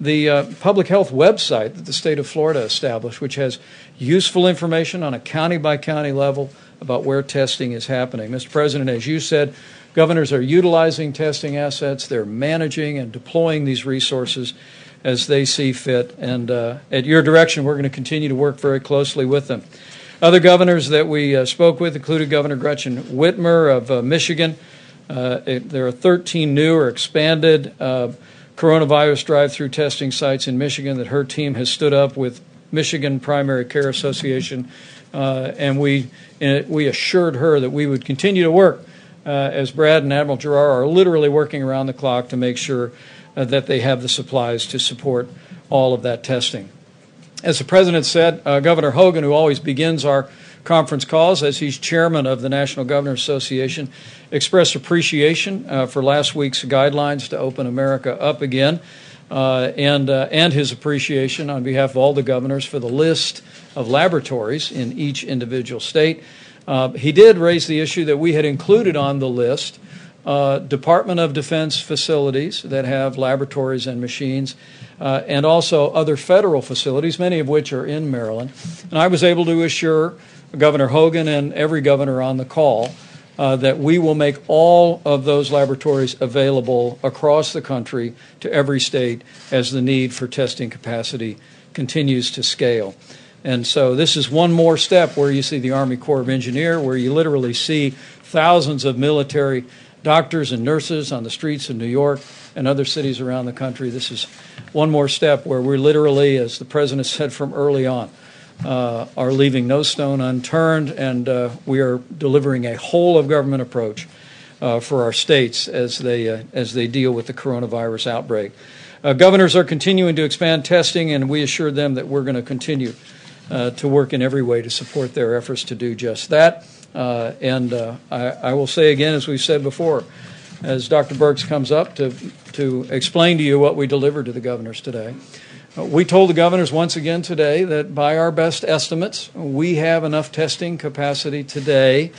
the public health website that the state of Florida established, which has useful information on a county-by-county level about where testing is happening. Mr. President, as you said, governors are utilizing testing assets. They're managing and deploying these resources as they see fit. And at your direction, we're going to continue to work very closely with them. Other governors that we spoke with included Governor Gretchen Whitmer of Michigan. There are 13 new or expanded coronavirus drive-through testing sites in Michigan that her team has stood up with Michigan Primary Care Association, and we assured her that we would continue to work as Brad and Admiral Giroir are literally working around the clock to make sure that they have the supplies to support all of that testing. As the President said, Governor Hogan, who always begins our conference calls as he's chairman of the National Governors Association, expressed appreciation for last week's guidelines to open America up again, and his appreciation on behalf of all the governors for the list of laboratories in each individual state. He did raise the issue that we had included on the list Department of Defense facilities that have laboratories and machines, and also other federal facilities, many of which are in Maryland. And I was able to assure Governor Hogan and every governor on the call that we will make all of those laboratories available across the country to every state as the need for testing capacity continues to scale. And so this is one more step where you see the Army Corps of Engineers, where you literally see thousands of military doctors and nurses on the streets of New York and other cities around the country. This is one more step where we're literally, as the President said from early on, are leaving no stone unturned, and we are delivering a whole-of-government approach for our states as they deal with the coronavirus outbreak. Governors are continuing to expand testing, and we assured them that we're going to continue to work in every way to support their efforts to do just that. I will say again, as we've said before, as Dr. Birx comes up to explain to you what we delivered to the governors today, we told the governors once again today that by our best estimates, we have enough testing capacity today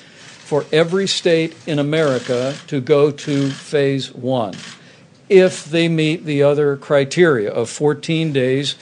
for every state in America to go to phase one if they meet the other criteria of 14 days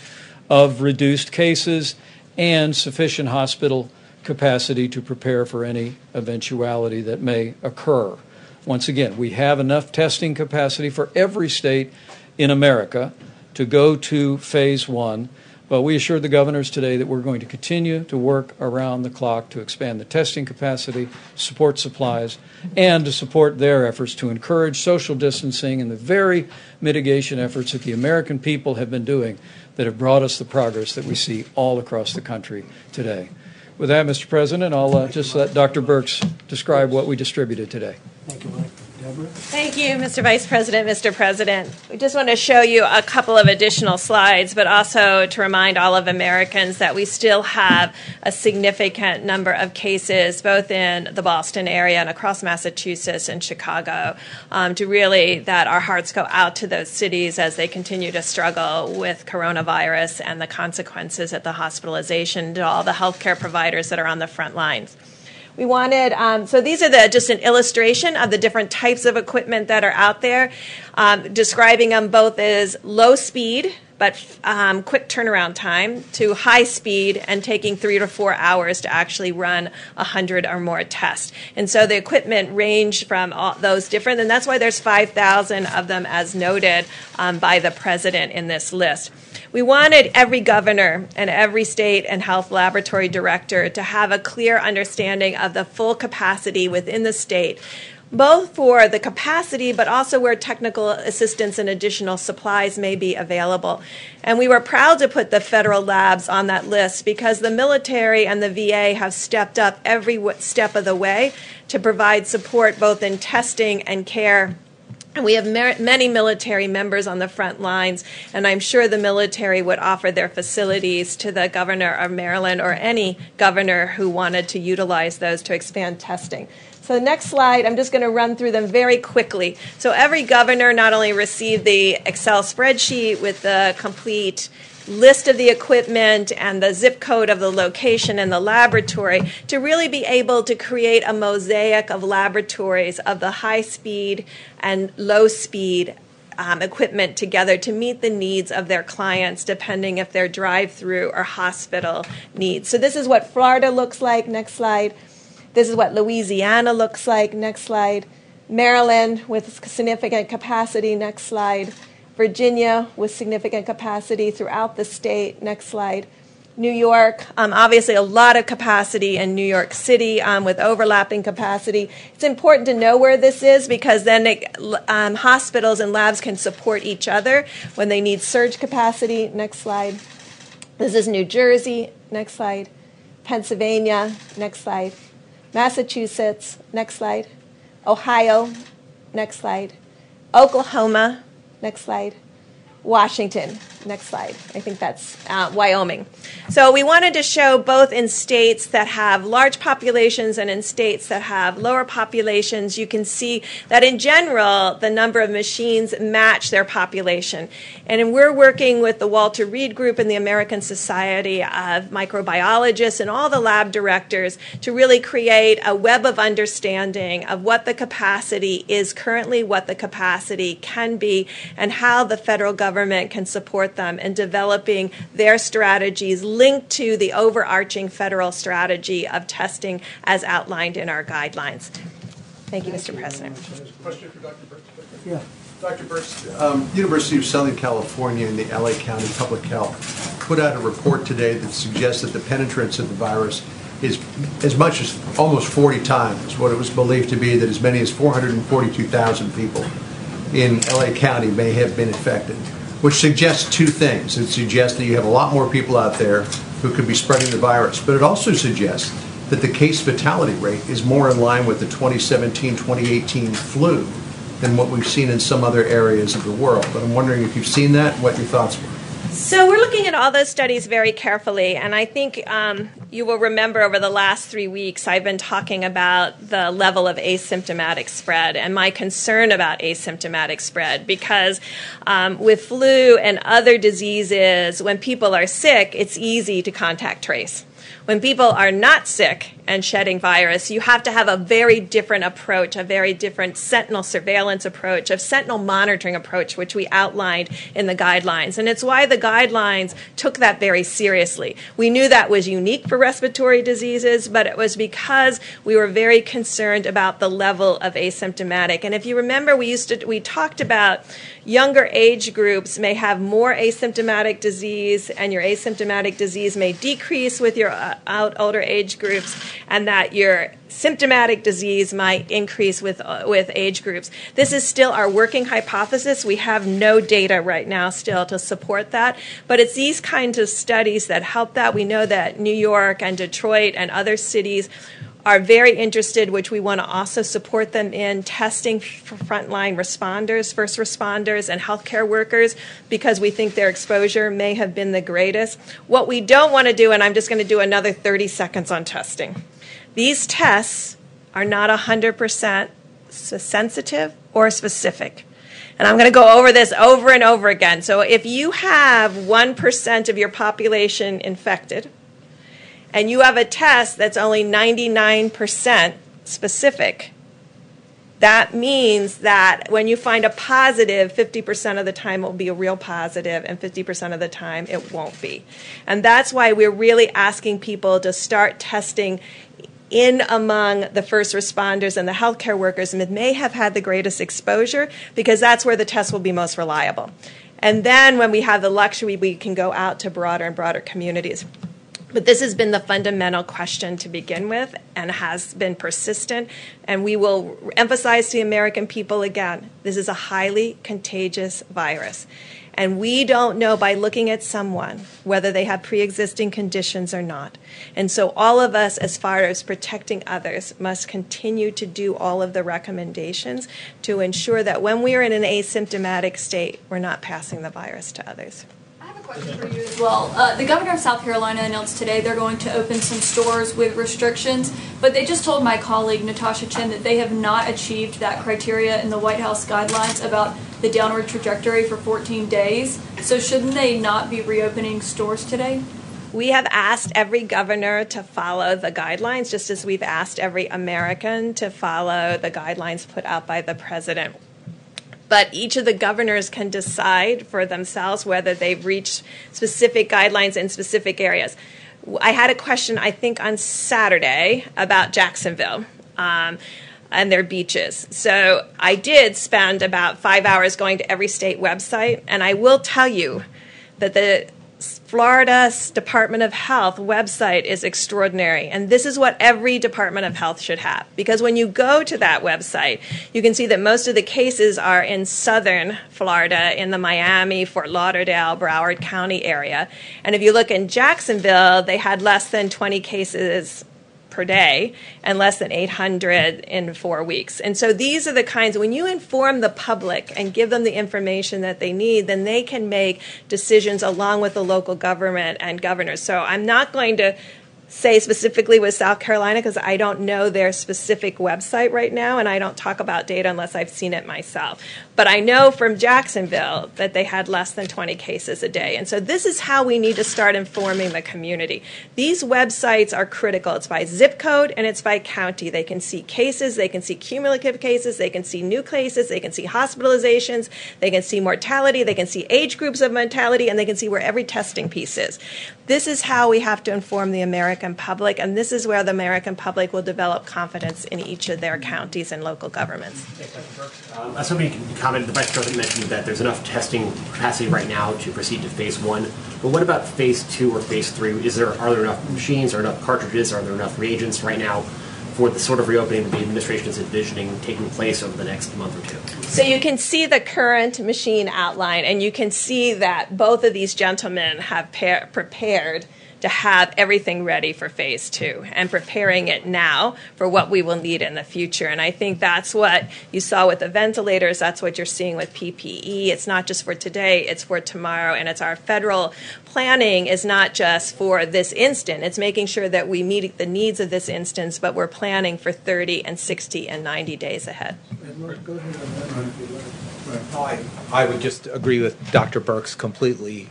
of reduced cases and sufficient hospital capacity to prepare for any eventuality that may occur. Once again, we have enough testing capacity for every state in America to go to phase one, but we assured the governors today that we're going to continue to work around the clock to expand the testing capacity, support supplies, and to support their efforts to encourage social distancing and the very mitigation efforts that the American people have been doing that have brought us the progress that we see all across the country today. With that, Mr. President, I'll just let Dr. Birx describe what we distributed today. Thank you, Mike. Deborah? Thank you, Mr. Vice President, Mr. President. We just want to show you a couple of additional slides, but also to remind all of Americans that we still have a significant number of cases, both in the Boston area and across Massachusetts and Chicago, to really that our hearts go out to those cities as they continue to struggle with coronavirus and the consequences at the hospitalization to all the healthcare providers that are on the front lines. We wanted, so these are just an illustration of the different types of equipment that are out there, describing them both as low speed, but quick turnaround time, to high speed and taking 3 to 4 hours to actually run 100 or more tests. And so the equipment ranged from all those different, and that's why there's 5,000 of them as noted by the President in this list. We wanted every governor and every state and health laboratory director to have a clear understanding of the full capacity within the state both for the capacity, but also where technical assistance and additional supplies may be available. And we were proud to put the federal labs on that list because the military and the VA have stepped up every step of the way to provide support both in testing and care. And we have many military members on the front lines, and I'm sure the military would offer their facilities to the governor of Maryland or any governor who wanted to utilize those to expand testing. So the next slide, I'm just going to run through them very quickly. So every governor not only received the Excel spreadsheet with the complete list of the equipment and the zip code of the location and the laboratory to really be able to create a mosaic of laboratories of the high-speed and low-speed equipment together to meet the needs of their clients, depending if they're drive-through or hospital needs. So this is what Florida looks like. Next slide. This is what Louisiana looks like. Next slide. Maryland with significant capacity. Next slide. Virginia with significant capacity throughout the state. Next slide. New York, obviously a lot of capacity in New York City with overlapping capacity. It's important to know where this is because then hospitals and labs can support each other when they need surge capacity. Next slide. This is New Jersey. Next slide. Pennsylvania. Next slide. Massachusetts. Next slide. Ohio. Next slide. Oklahoma. Next slide. Washington. Next slide. I think that's Wyoming. So we wanted to show both in states that have large populations and in states that have lower populations. You can see that in general, the number of machines match their population. And we're working with the Walter Reed Group and the American Society of Microbiologists and all the lab directors to really create a web of understanding of what the capacity is currently, what the capacity can be, and how the federal government can support them and developing their strategies linked to the overarching federal strategy of testing as outlined in our guidelines. Thank you, Mr. President. Question for Dr. Burst. Yeah. Dr. Burst, University of Southern California and the LA County Public Health put out a report today that suggests that the penetrance of the virus is as much as almost 40 times what it was believed to be, that as many as 442,000 people in LA County may have been infected, which suggests two things. It suggests that you have a lot more people out there who could be spreading the virus, but it also suggests that the case fatality rate is more in line with the 2017-2018 flu than what we've seen in some other areas of the world. But I'm wondering if you've seen that, what your thoughts were. So we're looking at all those studies very carefully, and I think you will remember over the last 3 weeks I've been talking about the level of asymptomatic spread and my concern about asymptomatic spread because with flu and other diseases, when people are sick, it's easy to contact trace. When people are not sick and shedding virus, you have to have a very different approach, a very different sentinel surveillance approach, a sentinel monitoring approach, which we outlined in the guidelines. And it's why the guidelines took that very seriously. We knew that was unique for respiratory diseases, but it was because we were very concerned about the level of asymptomatic. And if you remember, we talked about younger age groups may have more asymptomatic disease, and your asymptomatic disease may decrease with your older age groups, and that your symptomatic disease might increase with age groups. This is still our working hypothesis. We have no data right now still to support that, but it's these kinds of studies that help that. We know that New York and Detroit and other cities are very interested, which we want to also support them in testing for frontline responders, first responders, and healthcare workers because we think their exposure may have been the greatest. What we don't want to do, and I'm just going to do another 30 seconds on testing, these tests are not 100% sensitive or specific. And I'm going to go over this over and over again. So if you have 1% of your population infected, and you have a test that's only 99% specific, that means that when you find a positive, 50% of the time it will be a real positive, and 50% of the time it won't be. And that's why we're really asking people to start testing in among the first responders and the healthcare workers that may have had the greatest exposure, because that's where the test will be most reliable. And then when we have the luxury, we can go out to broader and broader communities. But this has been the fundamental question to begin with and has been persistent. And we will emphasize to the American people again, this is a highly contagious virus. And we don't know by looking at someone whether they have pre-existing conditions or not. And so all of us, as far as protecting others, must continue to do all of the recommendations to ensure that when we are in an asymptomatic state, we're not passing the virus to others. Question for you as well. The governor of South Carolina announced today they're going to open some stores with restrictions, but they just told my colleague Natasha Chin that they have not achieved that criteria in the White House guidelines about the downward trajectory for 14 days. So shouldn't they not be reopening stores today? We have asked every governor to follow the guidelines, just as we've asked every American to follow the guidelines put out by the president. But each of the governors can decide for themselves whether they've reached specific guidelines in specific areas. I had a question, I think, on Saturday about Jacksonville and their beaches. So I did spend about 5 hours going to every state website, and I will tell you that the Florida's Department of Health website is extraordinary, and this is what every Department of Health should have, because when you go to that website, you can see that most of the cases are in southern Florida, in the Miami, Fort Lauderdale, Broward County area. And if you look in Jacksonville, they had less than 20 cases per day and less than 800 in 4 weeks. And so these are the kinds, when you inform the public and give them the information that they need, then they can make decisions along with the local government and governors. So I'm not going to say specifically with South Carolina because I don't know their specific website right now, and I don't talk about data unless I've seen it myself. But I know from Jacksonville that they had less than 20 cases a day. And so this is how we need to start informing the community. These websites are critical. It's by zip code and it's by county. They can see cases, they can see cumulative cases, they can see new cases, they can see hospitalizations, they can see mortality, they can see age groups of mortality, and they can see where every testing piece is. This is how we have to inform the American public, and this is where the American public will develop confidence in each of their counties and local governments. I was hoping you can comment. The Vice President mentioned that there's enough testing capacity right now to proceed to phase one, but what about phase two or phase three? Are there enough machines, are there enough cartridges, are there enough reagents right now for the sort of reopening the administration is envisioning taking place over the next month or two? So you can see the current machine outline, and you can see that both of these gentlemen have prepared to have everything ready for phase two and preparing it now for what we will need in the future. And I think that's what you saw with the ventilators. That's what you're seeing with PPE. It's not just for today, it's for tomorrow. And it's our federal planning is not just for this instant. It's making sure that we meet the needs of this instance, but we're planning for 30 and 60 and 90 days ahead. I would just agree with Dr. Birx completely.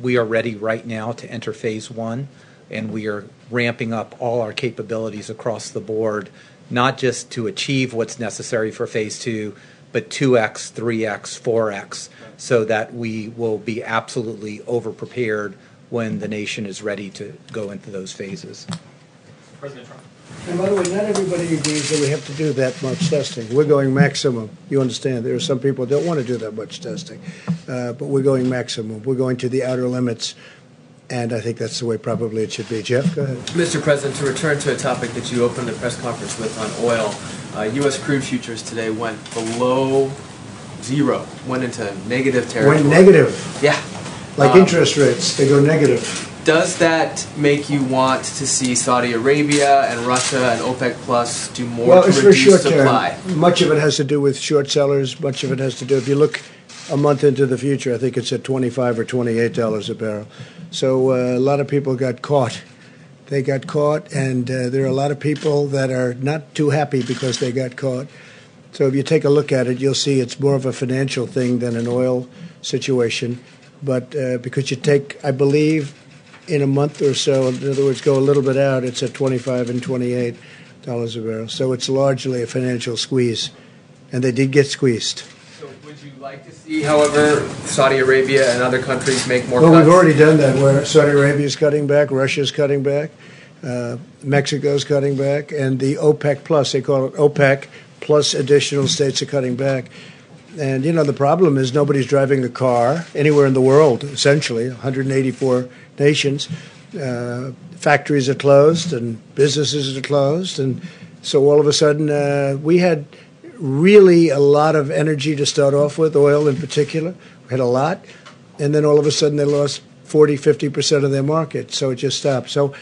We are ready right now to enter phase one, and we are ramping up all our capabilities across the board, not just to achieve what's necessary for phase two, but 2x, 3x, 4x, so that we will be absolutely over-prepared when the nation is ready to go into those phases. President Trump. And by the way, not everybody agrees that we have to do that much testing. We're going maximum. You understand there are some people that don't want to do that much testing, but we're going maximum. We're going to the outer limits, and I think that's the way probably it should be. Jeff, go ahead. Mr. President, to return to a topic that you opened the press conference with on oil, U.S. crude futures today went below zero, went into negative territory. Went negative. Yeah. Like interest rates, they go negative. Does that make you want to see Saudi Arabia and Russia and OPEC Plus do more to reduce supply? Much of it has to do with short sellers. Much of it has to do, if you look a month into the future, I think it's at $25 or $28 a barrel. So a lot of people got caught. They got caught, and there are a lot of people that are not too happy because they got caught. So if you take a look at it, you'll see it's more of a financial thing than an oil situation. But because you take, I believe, in a month or so, in other words, go a little bit out, it's at $25 and $28 a barrel. So it's largely a financial squeeze, and they did get squeezed. So would you like to see, however, Saudi Arabia and other countries make more cuts? Well, we've already done that, where Saudi Arabia is cutting back, Russia is cutting back, Mexico is cutting back, and the OPEC Plus, they call it OPEC Plus additional states are cutting back. And, you know, the problem is nobody's driving a car anywhere in the world, essentially, 184 nations. factories are closed and businesses are closed. And so all of a sudden we had really a lot of energy to start off with, oil in particular. We had a lot. And then all of a sudden they lost 40-50% of their market, so it just stopped. So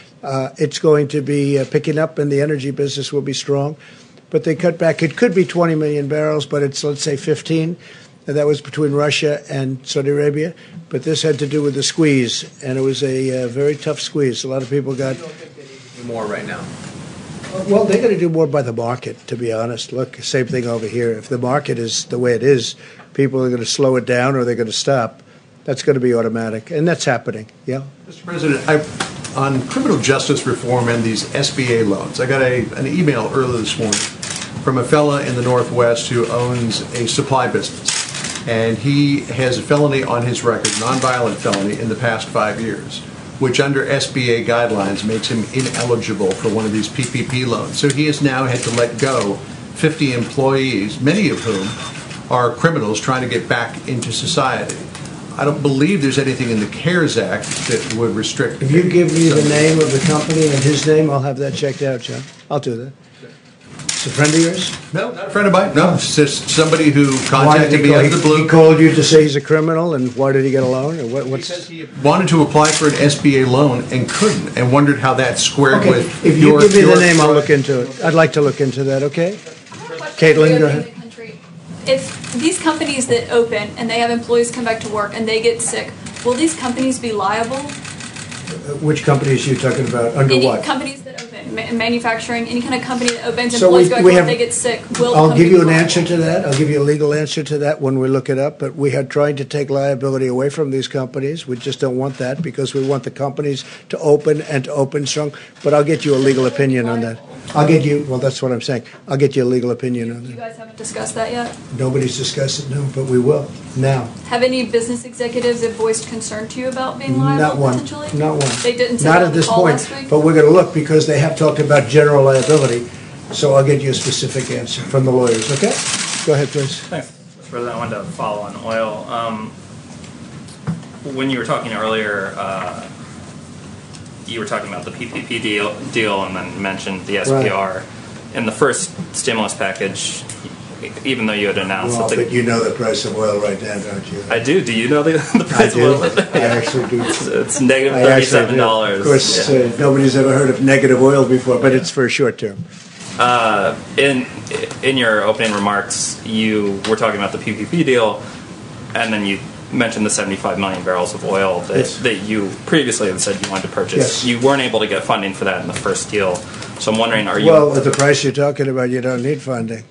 it's going to be picking up, and the energy business will be strong. But they cut back. It could be 20 million barrels, but it's, let's say, 15. And that was between Russia and Saudi Arabia. But this had to do with the squeeze, and it was a very tough squeeze. A lot of people got... You don't think they need to do more right now? Well, they're going to do more by the market, to be honest. Look, same thing over here. If the market is the way it is, people are going to slow it down or they're going to stop. That's going to be automatic, and that's happening. Yeah, Mr. President, on criminal justice reform and these SBA loans, I got an email earlier this morning from a fella in the Northwest who owns a supply business, and he has a felony on his record, nonviolent felony, in the past 5 years, which under SBA guidelines makes him ineligible for one of these PPP loans. So he has now had to let go 50 employees, many of whom are criminals trying to get back into society. I don't believe there's anything in the CARES Act that would restrict. If you give me the name of the company and his name, I'll have that checked out, John. I'll do that. It's a friend of yours? No, not a friend of mine. No, it's just somebody who contacted me out of the blue. He called you to say he's a criminal, and why did he get a loan? Or what's... He says he wanted to apply for an SBA loan and couldn't, and wondered how that squared with your... If you give me the name, I'll look into it. I'd like to look into that, okay? Caitlin, go ahead. If these companies that open and they have employees come back to work and they get sick, will these companies be liable? Which companies are you talking about? Under any what? Companies that open, manufacturing, any kind of company that opens, so employees go back to work, they get sick. Will I'll give you an answer to that. I'll give you a legal answer to that when we look it up. But we are trying to take liability away from these companies. We just don't want that because we want the companies to open and to open strong. But I'll get you a legal opinion on that. I'll get you, well, that's what I'm saying. I'll get you a legal opinion on that. You guys haven't discussed that yet? Nobody's discussed it, no, but we will now. Have any business executives have voiced concern to you about being liable, potentially? Not one. Not one. They didn't say that on the call last week? Not at this point, but we're going to look because they have talked about general liability, so I'll get you a specific answer from the lawyers, okay? Go ahead, please. Thanks. President, I wanted to follow on oil. When you were talking earlier, you were talking about the PPP deal and then mentioned the SPR. Right. In the first stimulus package, even though you had announced that... But you know the price of oil right now, don't you? I do. Do you know the price of oil? I actually do. It's negative $37. Of course, yeah. Nobody's ever heard of negative oil before, but it's for a short term. In your opening remarks, you were talking about the PPP deal, and then you mentioned the 75 million barrels of oil that, yes, that you previously had said you wanted to purchase. Yes. You weren't able to get funding for that in the first deal. So I'm wondering, are you... Well, at the price you're talking about, you don't need funding.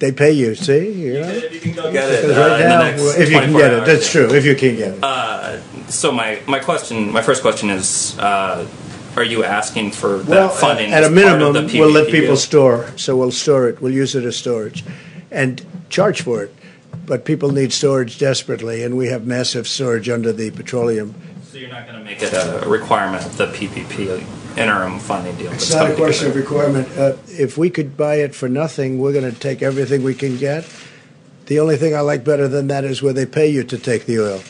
They pay you, see? You know? If you can go get it. Right now, if you can get it. That's true, if you can get it. So my first question is, are you asking for that funding at a minimum, part of the PPP? We'll let people store. So we'll store it. We'll use it as storage and charge for it. But people need storage desperately, and we have massive storage under the petroleum. So you're not going to make it a requirement of the PPP interim funding deal? It's not a question of requirement. If we could buy it for nothing, we're going to take everything we can get. The only thing I like better than that is where they pay you to take the oil.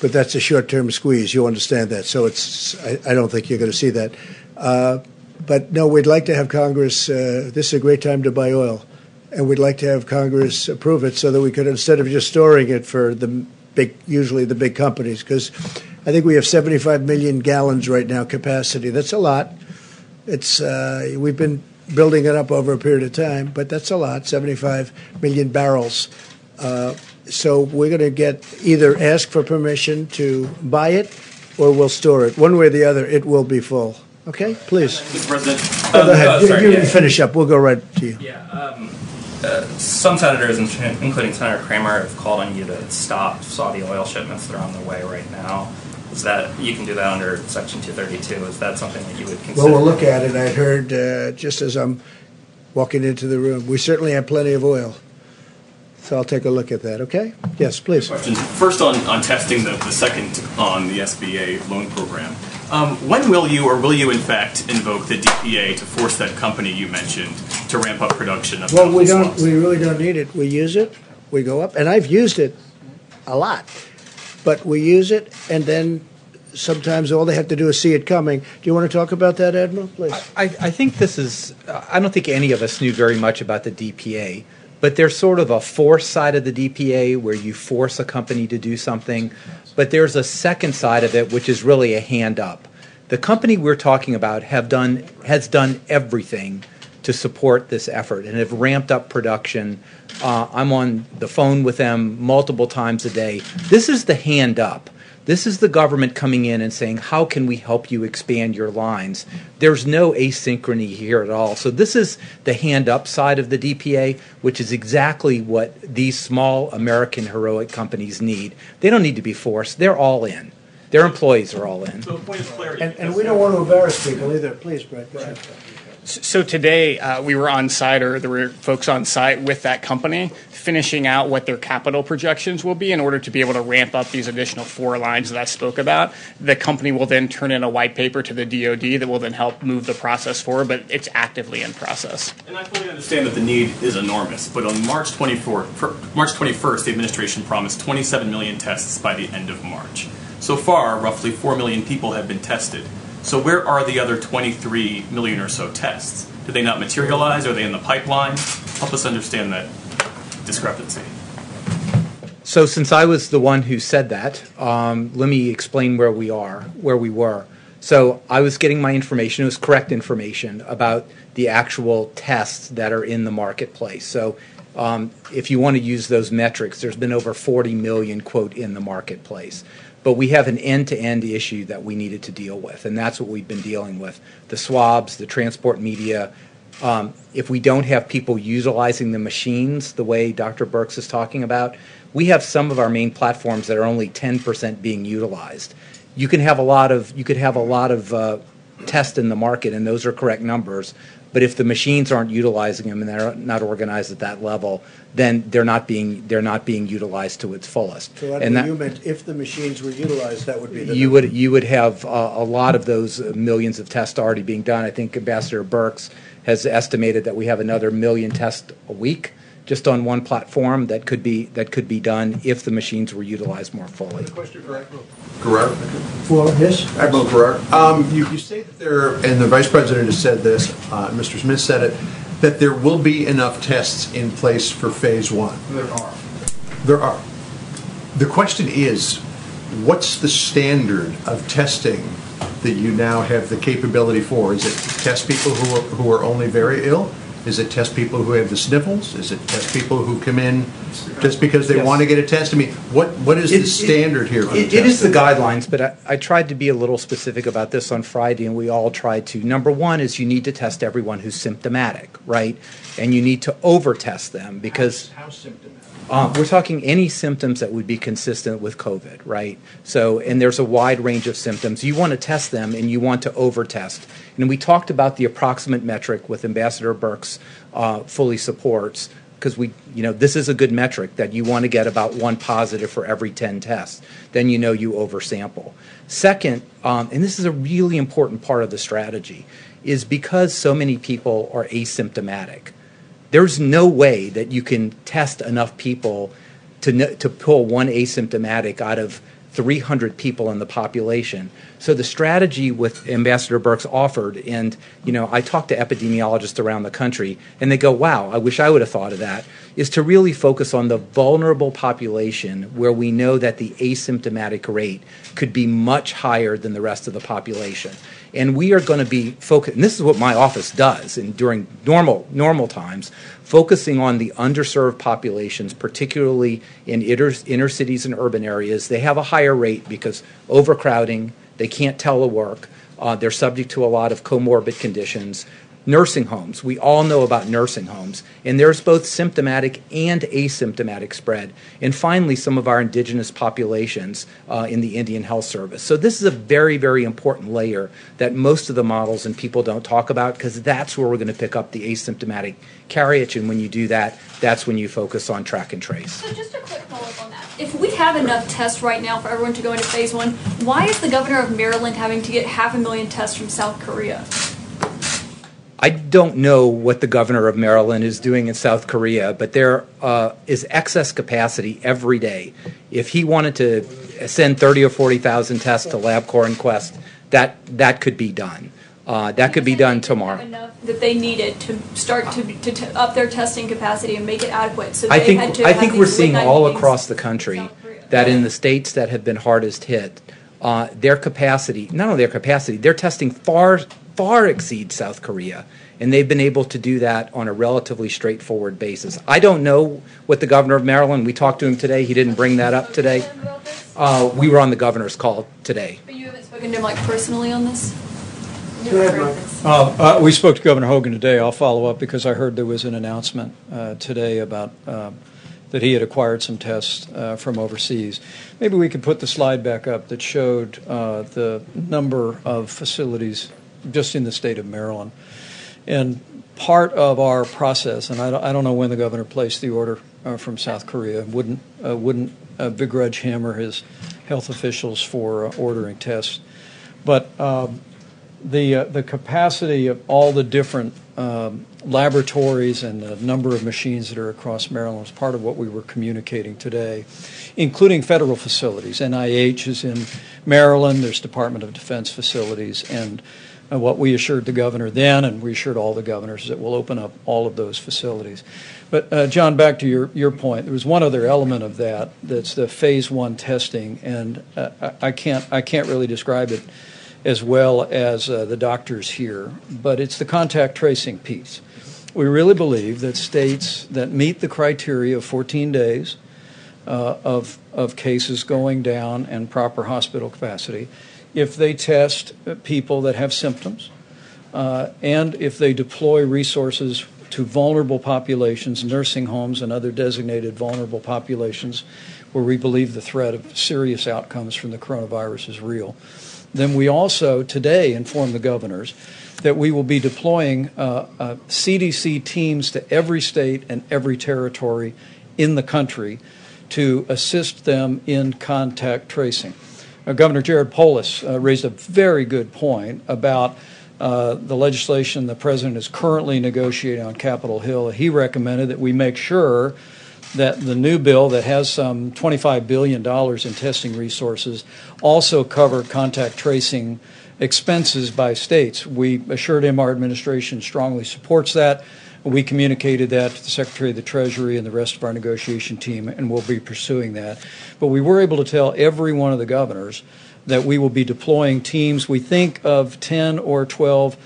But that's a short-term squeeze. You understand that. So it's. I don't think you're going to see that. But, no, we'd like to have Congress this is a great time to buy oil. And we'd like to have Congress approve it so that we could, instead of just storing it for usually the big companies, because I think we have 75 million gallons right now capacity. That's a lot. It's we've been building it up over a period of time, but that's a lot, 75 million barrels. So we're going to either ask for permission to buy it or we'll store it. One way or the other, it will be full. Okay, please. Mr. President. Go ahead. You finish up. We'll go right to you. Yeah. Some senators, including Senator Kramer, have called on you to stop Saudi oil shipments that are on their way right now. Is that you can do that under Section 232? Is that something that you would consider? Well, we'll look at it. I heard just as I'm walking into the room, we certainly have plenty of oil. So I'll take a look at that, okay? Yes, please. Questions. First on testing, the second on the SBA loan program. When will you, or will you in fact, invoke the DPA to force that company you mentioned to ramp up production of oil? Well, we really don't need it. We use it, we go up, and I've used it a lot, but we use it, and then sometimes all they have to do is see it coming. Do you want to talk about that, Admiral? Please. I think this is – I don't think any of us knew very much about the DPA, but there's sort of a force side of the DPA where you force a company to do something, but there's a second side of it which is really a hand up. The company we're talking about has done everything to support this effort and have ramped up production. I'm on the phone with them multiple times a day. This is the hand up. This is the government coming in and saying, how can we help you expand your lines? There's no asynchrony here at all. So this is the hand up side of the DPA, which is exactly what these small American heroic companies need. They don't need to be forced. They're all in. Their employees are all in. So point of clarity, and we don't want to embarrass people either. Please, Brad. Right. So today we were on site, or there were folks on site with that company finishing out what their capital projections will be in order to be able to ramp up these additional 4 lines that I spoke about. The company will then turn in a white paper to the DOD that will then help move the process forward, but it's actively in process. And I fully understand that the need is enormous, but on March 21st, the administration promised 27 million tests by the end of March. So far, roughly 4 million people have been tested. So where are the other 23 million or so tests? Did they not materialize? Are they in the pipeline? Help us understand that discrepancy. So since I was the one who said that, let me explain where we were. So I was getting my information, it was correct information, about the actual tests that are in the marketplace. So if you want to use those metrics, there's been over 40 million, quote, in the marketplace. But we have an end-to-end issue that we needed to deal with, and that's what we've been dealing with. The swabs, the transport media, if we don't have people utilizing the machines the way Dr. Birx is talking about, we have some of our main platforms that are only 10% being utilized. You can have a lot of tests in the market, and those are correct numbers, but if the machines aren't utilizing them and they're not organized at that level, then they're not being utilized to its fullest. So you meant if the machines were utilized, that would be the you would have a lot of those millions of tests already being done. I think Ambassador Birx has estimated that we have another 1 million tests a week just on one platform that could be done if the machines were utilized more fully. The question for Admiral Giroir. Well, yes, Admiral Giroir. You say that and the Vice President has said this, Mr. Smith said it, that there will be enough tests in place for Phase 1. There are. The question is, what's the standard of testing that you now have the capability for? Is it test people who are only very ill? Is it test people who have the sniffles? Is it test people who come in just because they want to get a test? I mean, what is the standard here? It is the guidelines, but I tried to be a little specific about this on Friday, and we all tried to. Number one is you need to test everyone who's symptomatic, right? And you need to over-test them because... How symptomatic? We're talking any symptoms that would be consistent with COVID, right? So, and there's a wide range of symptoms. You want to test them and you want to over-test. And we talked about the approximate metric with Ambassador Birx fully supports, because this is a good metric that you want to get about 1 positive for every 10 tests. Then you oversample. Second, and this is a really important part of the strategy, is because so many people are asymptomatic, there's no way that you can test enough people to pull 1 asymptomatic out of 300 people in the population. So the strategy with Ambassador Birx offered, and I talked to epidemiologists around the country, and they go, wow, I wish I would have thought of that, is to really focus on the vulnerable population where we know that the asymptomatic rate could be much higher than the rest of the population. And we are going to be focused, and this is what my office does during normal times, focusing on the underserved populations, particularly in inner cities and urban areas. They have a higher rate because overcrowding, they can't telework, they're subject to a lot of comorbid conditions. Nursing homes, we all know about nursing homes, and there's both symptomatic and asymptomatic spread. And finally, some of our indigenous populations in the Indian Health Service. So this is a very, very important layer that most of the models and people don't talk about, because that's where we're going to pick up the asymptomatic carriage, and when you do that, that's when you focus on track and trace. So just a quick follow-up on that. If we have enough tests right now for everyone to go into Phase 1, why is the governor of Maryland having to get 500,000 tests from South Korea? I don't know what the governor of Maryland is doing in South Korea, but there is excess capacity every day. If he wanted to send 30 or 40,000 tests to LabCorp and Quest, that could be done. That could be done tomorrow. Enough that they needed to start to up their testing capacity and make it adequate. So I think we're seeing all across the country that in the states that have been hardest hit, their capacity, not only their capacity, their testing far exceeds South Korea, and they've been able to do that on a relatively straightforward basis. I don't know what the governor of Maryland, we talked to him today, he didn't bring that up today. We were on the governor's call today. But you haven't spoken to him like personally on this? We spoke to Governor Hogan today. I'll follow up because I heard there was an announcement today about that he had acquired some tests from overseas. Maybe we could put the slide back up that showed the number of facilities just in the state of Maryland. And part of our process, and I don't know when the governor placed the order from South Korea, wouldn't begrudge him or his health officials for ordering tests. But the capacity of all the different laboratories and the number of machines that are across Maryland is part of what we were communicating today, including federal facilities. NIH is in Maryland. There's Department of Defense facilities. And what we assured the governor then, and we assured all the governors, is that we'll open up all of those facilities. But, John, back to your point, there was one other element of that, that's the phase one testing. And I can't really describe it as well as the doctors here, but it's the contact tracing piece. We really believe that states that meet the criteria of 14 days of cases going down and proper hospital capacity, if they test people that have symptoms, and if they deploy resources to vulnerable populations, nursing homes and other designated vulnerable populations where we believe the threat of serious outcomes from the coronavirus is real. Then we also today inform the governors that we will be deploying CDC teams to every state and every territory in the country to assist them in contact tracing. Governor Jared Polis raised a very good point about the legislation the president is currently negotiating on Capitol Hill. He recommended that we make sure that the new bill that has some $25 billion in testing resources also cover contact tracing expenses by states. We assured him our administration strongly supports that. We communicated that to the Secretary of the Treasury and the rest of our negotiation team, and we'll be pursuing that. But we were able to tell every one of the governors that we will be deploying teams. We think of 10 or 12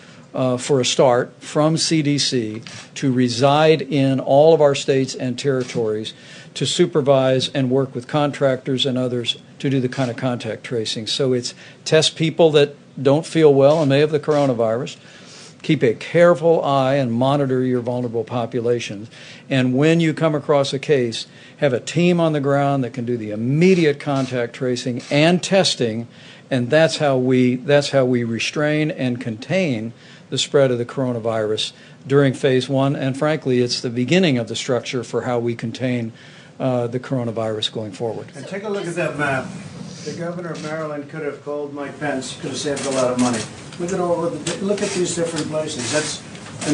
for a start from CDC to reside in all of our states and territories to supervise and work with contractors and others to do the kind of contact tracing. So it's test people that don't feel well and may have the coronavirus, keep a careful eye and monitor your vulnerable populations, and when you come across a case, have a team on the ground that can do the immediate contact tracing and testing, and that's how we restrain and contain the spread of the coronavirus during phase one, and frankly, it's the beginning of the structure for how we contain the coronavirus going forward. And take a look at that map. The governor of Maryland could have called Mike Pence, could have saved a lot of money. Look at all of the, look at these different places.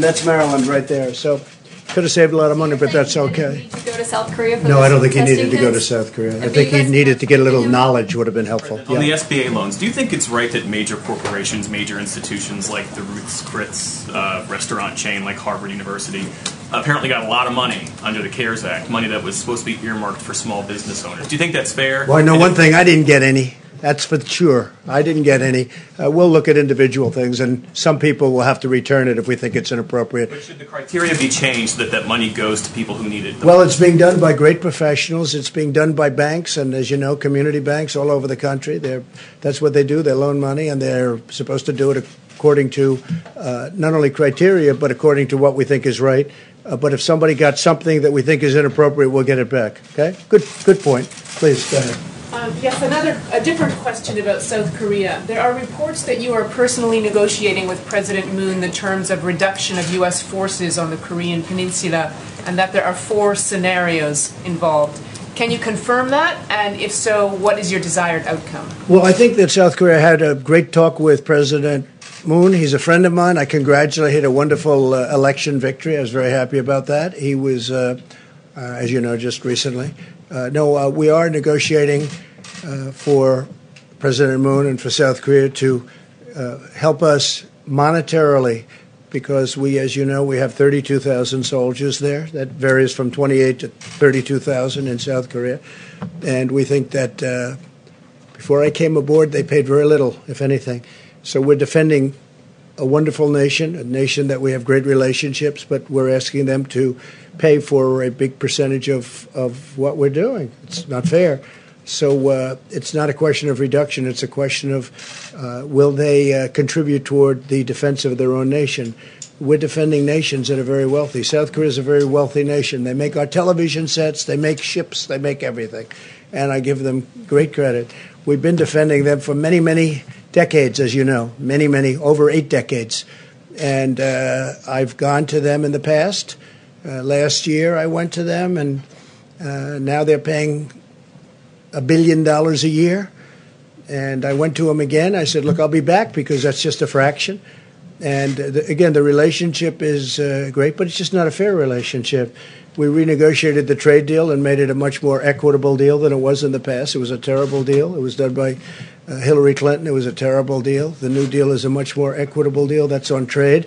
That's Maryland right there. So could have saved a lot of money, but that's okay. Did he need to go to South Korea for I don't think he needed to go to South Korea. I think he needed to get a little knowledge would have been helpful. On the SBA loans, do you think it's right that major corporations, major institutions like the Ruth's Chris restaurant chain like Harvard University apparently got a lot of money under the CARES Act, money that was supposed to be earmarked for small business owners? Do you think that's fair? Well, I know one thing. I didn't get any. That's for sure. I didn't get any. We'll look at individual things, and some people will have to return it if we think it's inappropriate. But should the criteria be changed that that money goes to people who need it? Well, it's being done by great professionals. It's being done by banks, and as you know, community banks all over the country. That's what they do. They loan money, and they're supposed to do it according to not only criteria, but according to what we think is right. But if somebody got something that we think is inappropriate, we'll get it back. Okay? Good point. Please, go ahead. Yes, a different question about South Korea. There are reports that you are personally negotiating with President Moon the terms of reduction of U.S. forces on the Korean Peninsula, and that there are 4 scenarios involved. Can you confirm that? And if so, what is your desired outcome? Well, I think that South Korea had a great talk with President Moon. He's a friend of mine. I congratulated a wonderful election victory. I was very happy about that. He was, as you know, just recently. We are negotiating for President Moon and for South Korea to help us monetarily, because we, as you know, we have 32,000 soldiers there. That varies from 28 to 32,000 in South Korea. And we think that before I came aboard, they paid very little, if anything. So we're defending a wonderful nation, a nation that we have great relationships, but we're asking them to pay for a big percentage of what we're doing. It's not fair. So it's not a question of reduction. It's a question of will they contribute toward the defense of their own nation. We're defending nations that are very wealthy. South Korea is a very wealthy nation. They make our television sets. They make ships. They make everything. And I give them great credit. We've been defending them for many, many decades, as you know, many, many, over 8 decades. And I've gone to them in the past. Last year I went to them, and now they're paying $1 billion a year. And I went to them again. I said, look, I'll be back, because that's just a fraction. And again, the relationship is great, but it's just not a fair relationship. We renegotiated the trade deal and made it a much more equitable deal than it was in the past. It was a terrible deal. It was done by Hillary Clinton. It was a terrible deal. The new deal is a much more equitable deal. That's on trade.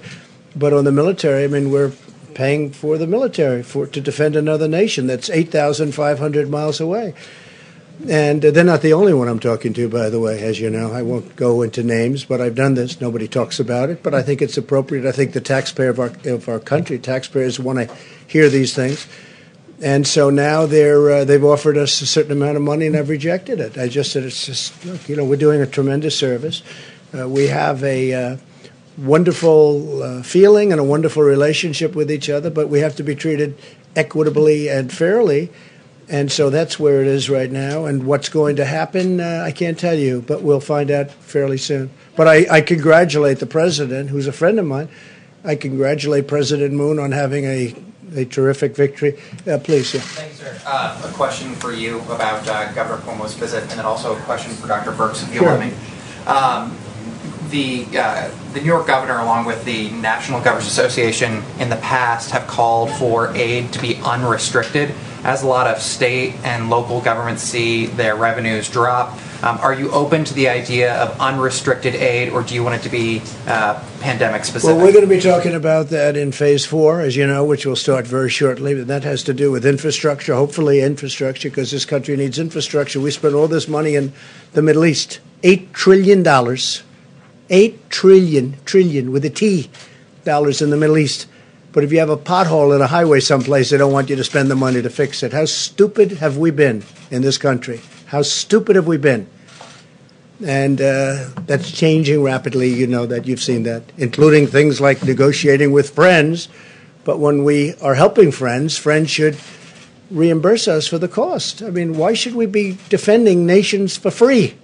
But on the military, I mean, we're paying for the military to defend another nation that's 8,500 miles away. And they're not the only one I'm talking to, by the way, as you know. I won't go into names, but I've done this. Nobody talks about it, but I think it's appropriate. I think the taxpayer of our country, taxpayers, want to hear these things. And so now they've offered us a certain amount of money, and I've rejected it. I just said, it's just, look, you know, we're doing a tremendous service. We have a wonderful feeling and a wonderful relationship with each other, but we have to be treated equitably and fairly. And so that's where it is right now. And what's going to happen, I can't tell you, but we'll find out fairly soon. But I congratulate the president, who's a friend of mine. I congratulate President Moon on having a terrific victory. Please. Yeah. Thanks, sir. A question for you about Governor Cuomo's visit, and then also a question for Dr. Birx, if you'll let me. The New York governor, along with the National Governors Association, in the past have called for aid to be unrestricted, as a lot of state and local governments see their revenues drop. Are you open to the idea of unrestricted aid, or do you want it to be pandemic specific? Well, we're going to be talking about that in phase 4, as you know, which will start very shortly. And that has to do with infrastructure, hopefully infrastructure, because this country needs infrastructure. We spend all this money in the Middle East, $8 trillion. $8 trillion with a T, dollars in the Middle East. But if you have a pothole in a highway someplace, they don't want you to spend the money to fix it. How stupid have we been in this country? How stupid have we been? And that's changing rapidly. You know that. You've seen that, including things like negotiating with friends. But when we are helping friends, friends should reimburse us for the cost. I mean, why should we be defending nations for free?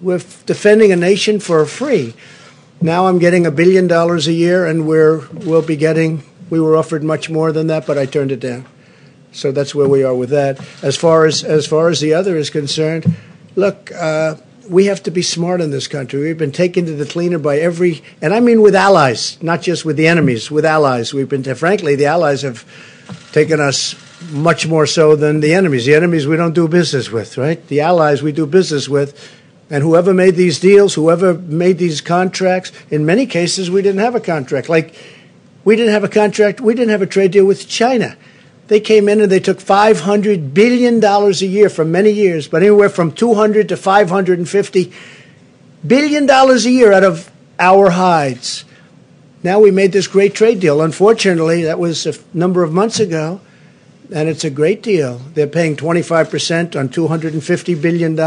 We're defending a nation for free. Now I'm getting $1 billion a year, and we were offered much more than that, but I turned it down. So that's where we are with that. As far as the other is concerned, look, we have to be smart in this country. We've been taken to the cleaner by every, and I mean with allies, not just with the enemies, with allies. Frankly, the allies have taken us much more so than the enemies. The enemies we don't do business with, right? The allies we do business with. And whoever made these deals, whoever made these contracts, in many cases, we didn't have a contract. Like, we didn't have a contract. We didn't have a trade deal with China. They came in and they took $500 billion a year for many years, but anywhere from $200 to $550 billion a year out of our hides. Now we made this great trade deal. Unfortunately, that was a number of months ago, and it's a great deal. They're paying 25% on $250 billion.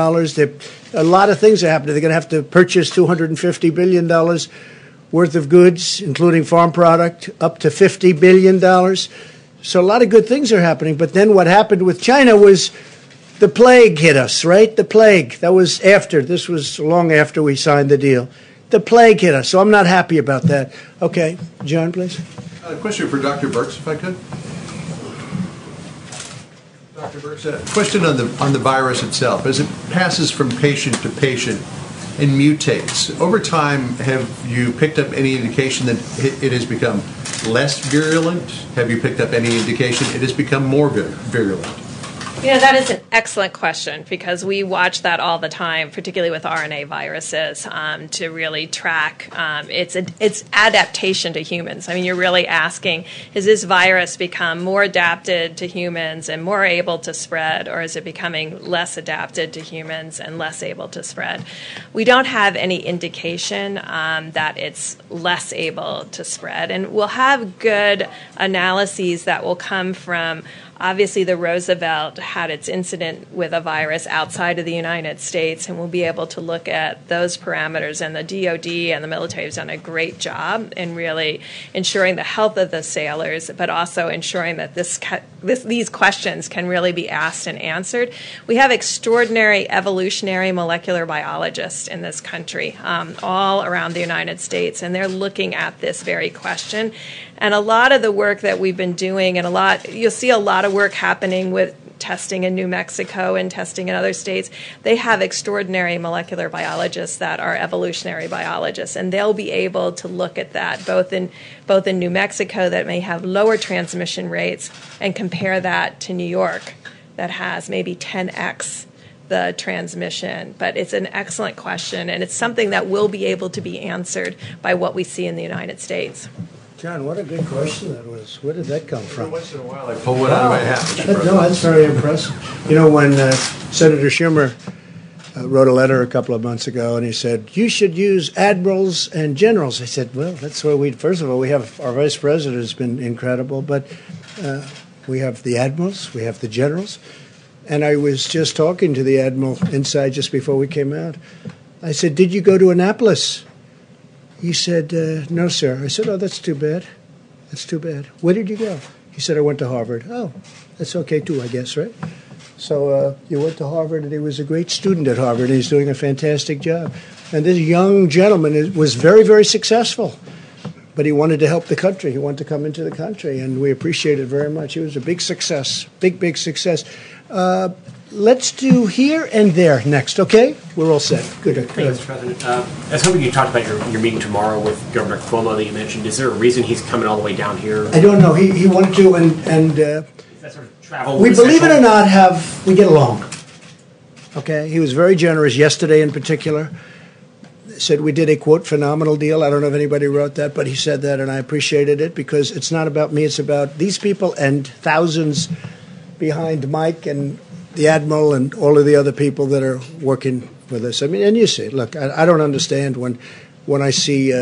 A lot of things are happening. They're going to have to purchase $250 billion worth of goods, including farm product, up to $50 billion. So a lot of good things are happening. But then what happened with China was the plague hit us, right? The plague. That was after. This was long after we signed the deal. The plague hit us. So I'm not happy about that. Okay. John, please. A question for Dr. Birx, if I could. Dr. Birx, a question on the virus itself. As it passes from patient to patient, and mutates. Over time, have you picked up any indication that it has become less virulent? Have you picked up any indication it has become more virulent? You know, that is an excellent question because we watch that all the time, particularly with RNA viruses, to really track its adaptation to humans. I mean, you're really asking, has this virus become more adapted to humans and more able to spread, or is it becoming less adapted to humans and less able to spread? We don't have any indication that it's less able to spread. And we'll have good analyses that will come from obviously, the Roosevelt had its incident with a virus outside of the United States, and we'll be able to look at those parameters. And the DOD and the military has done a great job in really ensuring the health of the sailors, but also ensuring that these questions can really be asked and answered. We have extraordinary evolutionary molecular biologists in this country, all around the United States, and they're looking at this very question. And a lot of the work that we've been doing, and you'll see a lot of work happening with testing in New Mexico and testing in other states. They have extraordinary molecular biologists that are evolutionary biologists, and they'll be able to look at that both in New Mexico that may have lower transmission rates and compare that to New York that has maybe 10x the transmission. But it's an excellent question, and it's something that will be able to be answered by what we see in the United States. John, what a good question that was. Where did that come from? Once in a while I pull one out of my hat. No, that's very impressive. You know, when Senator Schumer wrote a letter a couple of months ago, and he said, you should use admirals and generals. I said, well, that's where first of all, we have our vice president has been incredible, but we have the admirals, we have the generals. And I was just talking to the admiral inside just before we came out. I said, did you go to Annapolis? He said, no, sir. I said, oh, that's too bad. That's too bad. Where did you go? He said, I went to Harvard. Oh, that's okay, too, I guess, right? So you went to Harvard, and he was a great student at Harvard, and he's doing a fantastic job. And this young gentleman was very, very successful, but he wanted to help the country. He wanted to come into the country, and we appreciate it very much. He was a big success, big, big success. Let's do here and there next, okay? We're all set. Good. Thanks, President. I was hoping you talked about your meeting tomorrow with Governor Cuomo that you mentioned. Is there a reason he's coming all the way down here? I don't know. He wanted to, and is that sort of travel? We, believe it or not, we get along. Okay? He was very generous yesterday in particular. Said we did a, quote, phenomenal deal. I don't know if anybody wrote that, but he said that, and I appreciated it because it's not about me. It's about these people and thousands behind Mike and the Admiral and all of the other people that are working with us. I mean, and you see it. Look, I don't understand when I see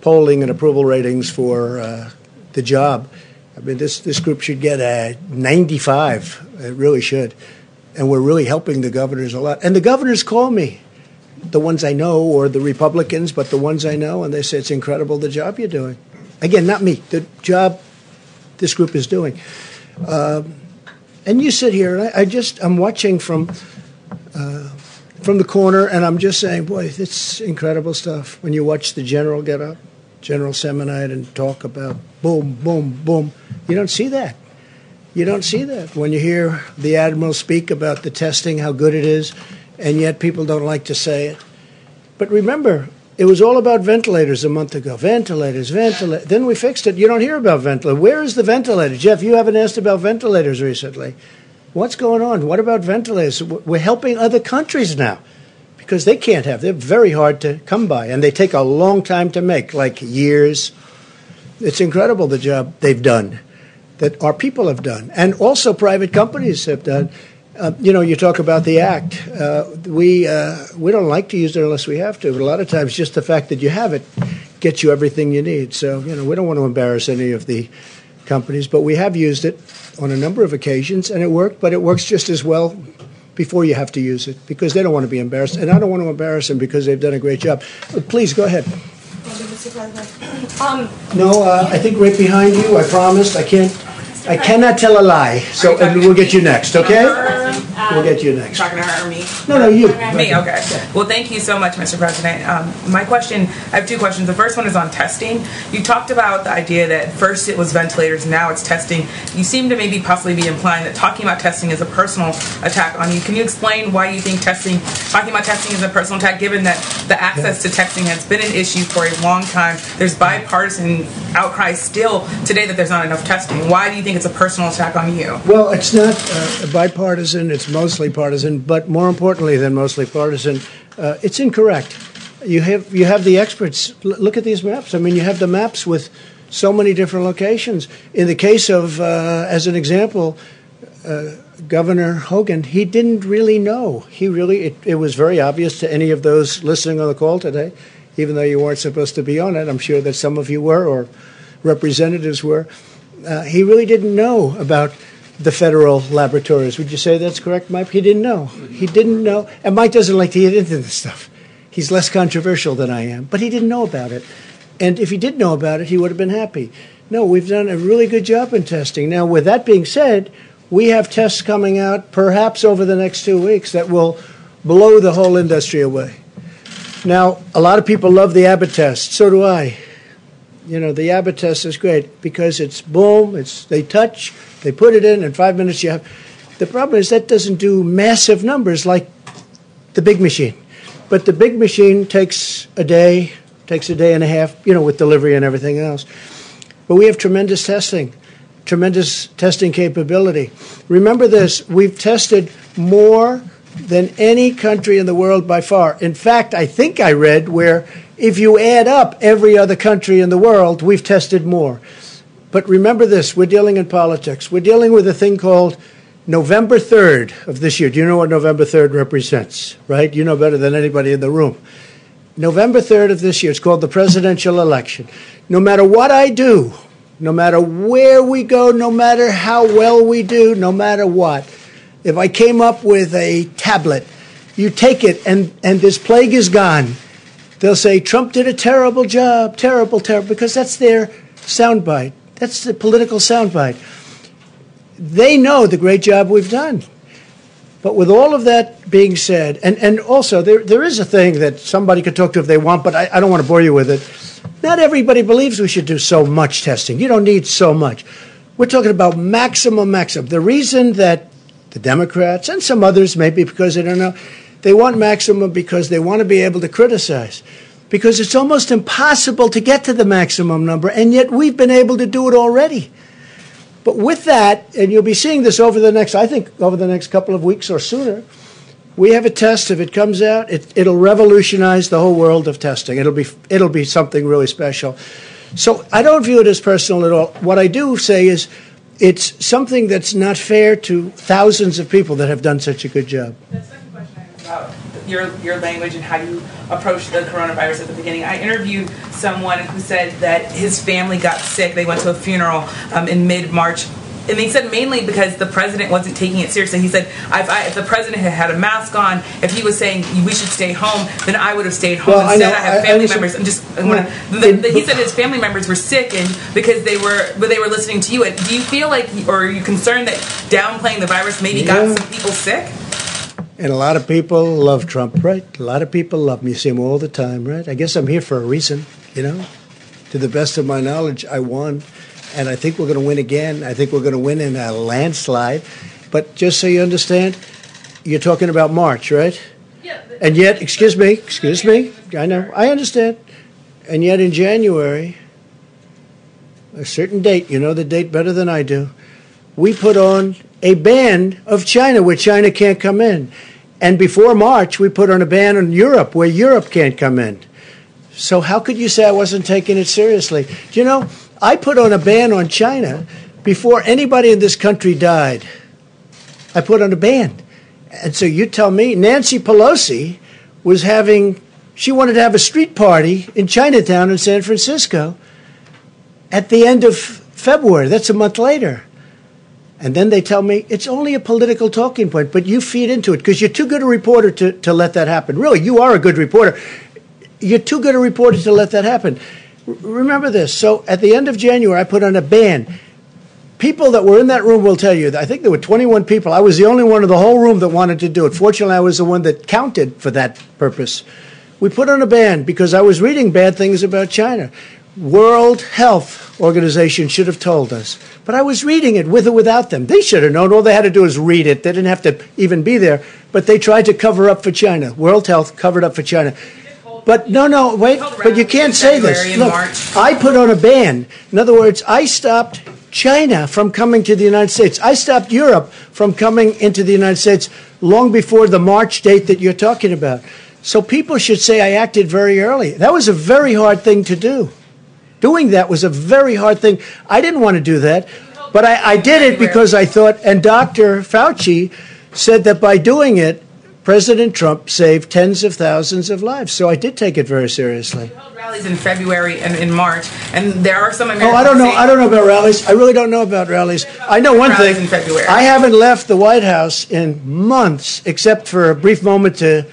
polling and approval ratings for the job. I mean, this group should get a 95. It really should. And we're really helping the governors a lot. And the governors call me, the ones I know or the Republicans, but the ones I know, and they say it's incredible the job you're doing. Again, not me. The job this group is doing. And you sit here, and I'm watching from the corner, and I'm just saying, boy, it's incredible stuff. When you watch the general get up, General Semonite, and talk about boom, boom, boom, you don't see that. You don't see that. When you hear the Admiral speak about the testing, how good it is, and yet people don't like to say it. But remember, it was all about ventilators a month ago. Ventilators. Then we fixed it. You don't hear about ventilators. Where is the ventilator? Jeff, you haven't asked about ventilators recently. What's going on? What about ventilators? We're helping other countries now because they can't have. They're very hard to come by, and they take a long time to make, like years. It's incredible the job they've done, that our people have done, and also private companies have done. You know, you talk about the act. We don't like to use it unless we have to, but a lot of times just the fact that you have it gets you everything you need. So, you know, we don't want to embarrass any of the companies, but we have used it on a number of occasions, and it worked, but it works just as well before you have to use it because they don't want to be embarrassed, and I don't want to embarrass them because they've done a great job. But please, go ahead. I think right behind you, I promised. I cannot tell a lie, so and we'll get you next, okay? We'll get you next. Talking to her or me? No, you. Me, okay. Well, thank you so much, Mr. President. My question, I have two questions. The first one is on testing. You talked about the idea that first it was ventilators, now it's testing. You seem to maybe possibly be implying that talking about testing is a personal attack on you. Can you explain why you think talking about testing is a personal attack, given that the access to testing has been an issue for a long time? There's bipartisan outcry still today that there's not enough testing. Why do you think it's a personal attack on you? Well, it's not bipartisan. It's mostly partisan, but more importantly than mostly partisan, it's incorrect. You have the experts. Look at these maps. I mean, you have the maps with so many different locations. In the case of, as an example, Governor Hogan, he didn't really know. It was very obvious to any of those listening on the call today, even though you weren't supposed to be on it. I'm sure that some of you were, or representatives were. He really didn't know about the federal laboratories. Would you say that's correct, Mike? He didn't know. He didn't know. And Mike doesn't like to get into this stuff. He's less controversial than I am. But he didn't know about it. And if he did know about it, he would have been happy. No, we've done a really good job in testing. Now, with that being said, we have tests coming out perhaps over the next 2 weeks that will blow the whole industry away. Now, a lot of people love the Abbott test. So do I. You know, the Abbott test is great because it's boom, they touch, they put it in 5 minutes you have. The problem is that doesn't do massive numbers like the big machine. But the big machine takes a day and a half, you know, with delivery and everything else. But we have tremendous testing capability. Remember this, we've tested more than any country in the world by far. In fact, I think I read where if you add up every other country in the world, we've tested more. But remember this, we're dealing in politics. We're dealing with a thing called November 3rd of this year. Do you know what November 3rd represents, right? You know better than anybody in the room. November 3rd of this year, it's called the presidential election. No matter what I do, no matter where we go, no matter how well we do, no matter what, if I came up with a tablet, you take it and this plague is gone. They'll say, Trump did a terrible job, terrible, terrible, because that's their soundbite. That's the political soundbite. They know the great job we've done. But with all of that being said, and also there is a thing that somebody could talk to if they want, but I don't want to bore you with it. Not everybody believes we should do so much testing. You don't need so much. We're talking about maximum. The reason that the Democrats and some others, maybe because they don't know, they want maximum because they want to be able to criticize, because it's almost impossible to get to the maximum number, and yet we've been able to do it already. But with that, and you'll be seeing this over the next, I think, over the next couple of weeks or sooner, we have a test. If it comes out, it'll revolutionize the whole world of testing. It'll be something really special. So I don't view it as personal at all. What I do say is it's something that's not fair to thousands of people that have done such a good job. Your language and how you approach the coronavirus at the beginning. I interviewed someone who said that his family got sick. They went to a funeral in mid-March. And he said mainly because the president wasn't taking it seriously. He said, if the president had a mask on, if he was saying we should stay home, then I would have stayed home. Well, instead, I have family members. He said his family members were sick and because they were listening to you. And do you feel like, or are you concerned that downplaying the virus maybe got some people sick? And a lot of people love Trump, right? A lot of people love him. You see him all the time, right? I guess I'm here for a reason, you know? To the best of my knowledge, I won. And I think we're going to win again. I think we're going to win in a landslide. But just so you understand, you're talking about March, right? Yeah. And yet, excuse me. I know. I understand. And yet in January, a certain date, you know the date better than I do, we put on a ban of China where China can't come in. And before March, we put on a ban on Europe, where Europe can't come in. So how could you say I wasn't taking it seriously? Do you know, I put on a ban on China before anybody in this country died. I put on a ban. And so you tell me, Nancy Pelosi she wanted to have a street party in Chinatown in San Francisco at the end of February. That's a month later. And then they tell me, it's only a political talking point, but you feed into it because you're too good a reporter to let that happen. Really, you are a good reporter. You're too good a reporter to let that happen. Remember this. So at the end of January, I put on a ban. people that were in that room will tell you that I think there were 21 people. I was the only one in the whole room that wanted to do it. Fortunately, I was the one that counted for that purpose. We put on a ban because I was reading bad things about China. World Health Organization should have told us. But I was reading it with or without them. They should have known. All they had to do is read it. They didn't have to even be there. But they tried to cover up for China. World Health covered up for China. But no, wait. But you can't say this. Look, I put on a ban. In other words, I stopped China from coming to the United States. I stopped Europe from coming into the United States long before the March date that you're talking about. So people should say I acted very early. That was a very hard thing to do. Doing that was a very hard thing. I didn't want to do that, but I did it because I thought, and Dr. Fauci said that by doing it, President Trump saved tens of thousands of lives. So I did take it very seriously. You held rallies in February and in March, and there are some Americans. Oh, I don't know. I don't know about rallies. I really don't know about rallies. I know one thing. I haven't left the White House in months, except for a brief moment to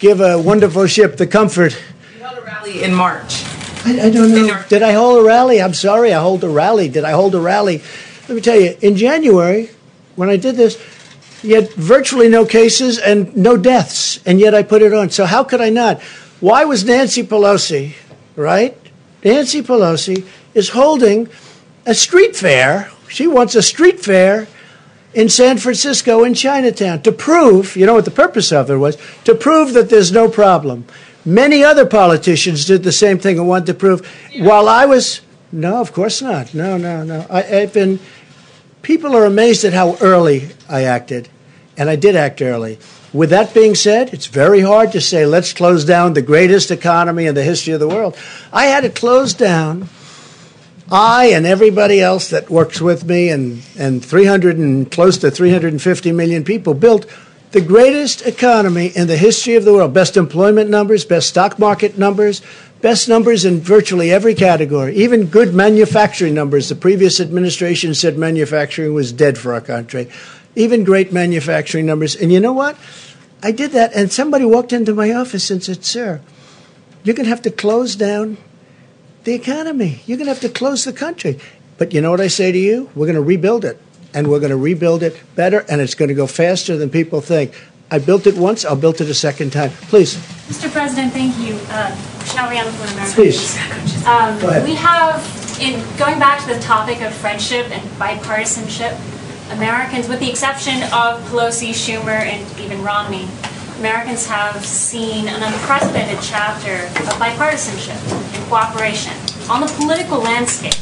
give a wonderful ship the comfort. You held a rally in March. I don't know. Did I hold a rally? I'm sorry, I hold a rally. Did I hold a rally? Let me tell you, in January, when I did this, you had virtually no cases and no deaths, and yet I put it on. So how could I not? Why was Nancy Pelosi, right? Nancy Pelosi is holding a street fair. She wants a street fair in San Francisco in Chinatown to prove, you know what the purpose of it was, to prove that there's no problem. Many other politicians did the same thing and wanted to prove. Yeah. While I was, no, of course not. No. People are amazed at how early I acted. And I did act early. With that being said, it's very hard to say, let's close down the greatest economy in the history of the world. I had it closed down. I and everybody else that works with me and 300 and close to 350 million people built the greatest economy in the history of the world. Best employment numbers, best stock market numbers, best numbers in virtually every category, even good manufacturing numbers. The previous administration said manufacturing was dead for our country. Even great manufacturing numbers. And you know what? I did that, and somebody walked into my office and said, sir, you're going to have to close down the economy. You're going to have to close the country. But you know what I say to you? We're going to rebuild it, and we're going to rebuild it better, and it's going to go faster than people think. I built it once. I'll build it a second time. Please. Mr. President, thank you. Michelle Rihanna from America. Please. Go ahead. We have, in going back to the topic of friendship and bipartisanship, Americans, with the exception of Pelosi, Schumer, and even Romney, Americans have seen an unprecedented chapter of bipartisanship and cooperation on the political landscape.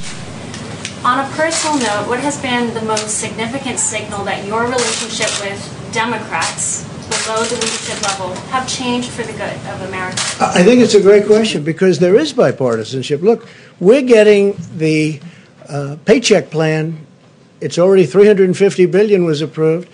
On a personal note, what has been the most significant signal that your relationship with Democrats below the leadership level have changed for the good of America? I think it's a great question because there is bipartisanship. Look, we're getting the paycheck plan. It's already $350 billion was approved,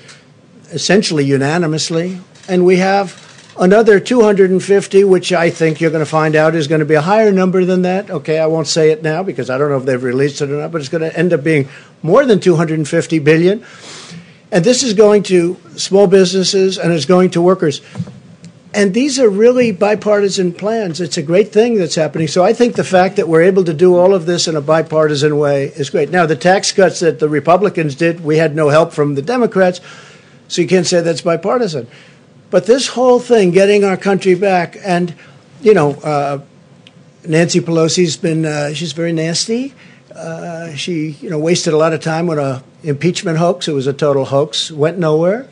essentially unanimously. And we have another $250, which I think you're going to find out is going to be a higher number than that. Okay, I won't say it now because I don't know if they've released it or not, but it's going to end up being more than $250 billion. And this is going to small businesses and it's going to workers. And these are really bipartisan plans. It's a great thing that's happening. So I think the fact that we're able to do all of this in a bipartisan way is great. Now, the tax cuts that the Republicans did, we had no help from the Democrats, so you can't say that's bipartisan. But this whole thing, getting our country back, and, you know, Nancy Pelosi's been, she's very nasty. She, you know, wasted a lot of time on an impeachment hoax. It was a total hoax, went nowhere,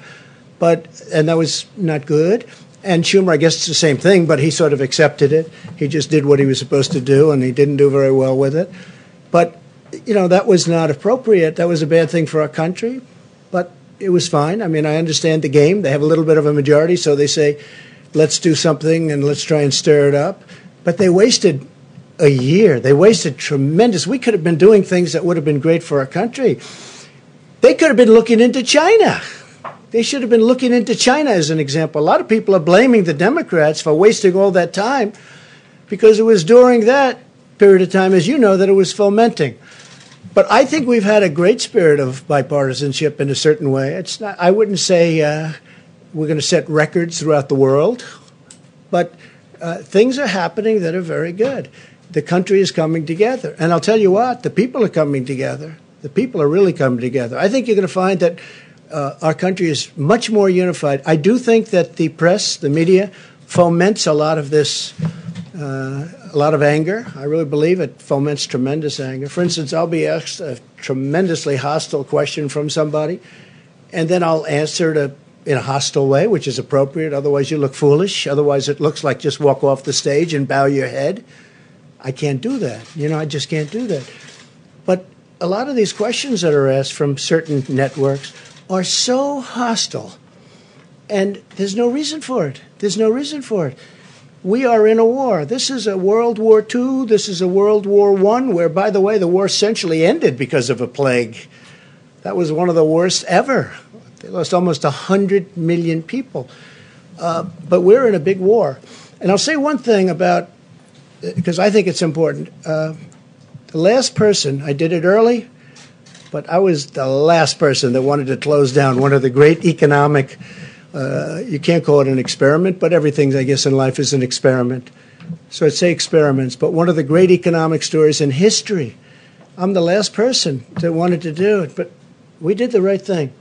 and that was not good. And Schumer, I guess it's the same thing, but he sort of accepted it. He just did what he was supposed to do, and he didn't do very well with it. But, you know, that was not appropriate. That was a bad thing for our country, but it was fine. I mean, I understand the game. They have a little bit of a majority, so they say, let's do something and let's try and stir it up. But they wasted a year. They wasted tremendous. We could have been doing things that would have been great for our country. They could have been looking into China. They should have been looking into China as an example. A lot of people are blaming the Democrats for wasting all that time because it was during that period of time, as you know, that it was fomenting. But I think we've had a great spirit of bipartisanship in a certain way. It's not, I wouldn't say we're going to set records throughout the world, but things are happening that are very good. The country is coming together. And I'll tell you what, the people are coming together. The people are really coming together. I think you're going to find that our country is much more unified. I do think that the press, the media, foments a lot of this, a lot of anger. I really believe it foments tremendous anger. For instance, I'll be asked a tremendously hostile question from somebody, and then I'll answer it in a hostile way, which is appropriate. Otherwise, you look foolish. Otherwise, it looks like just walk off the stage and bow your head. I can't do that. You know, I just can't do that. But a lot of these questions that are asked from certain networks are so hostile, and there's no reason for it. There's no reason for it. We are in a war. This is a World War II. This is a World War I, where, by the way, the war essentially ended because of a plague. That was one of the worst ever. They lost almost 100 million people. But we're in a big war. And I'll say one thing about, because I think it's important. The last person, I did it early, but I was the last person that wanted to close down one of the great economic you can't call it an experiment, but everything, I guess, in life is an experiment. So I'd say experiments, but one of the great economic stories in history. I'm the last person that wanted to do it, but we did the right thing.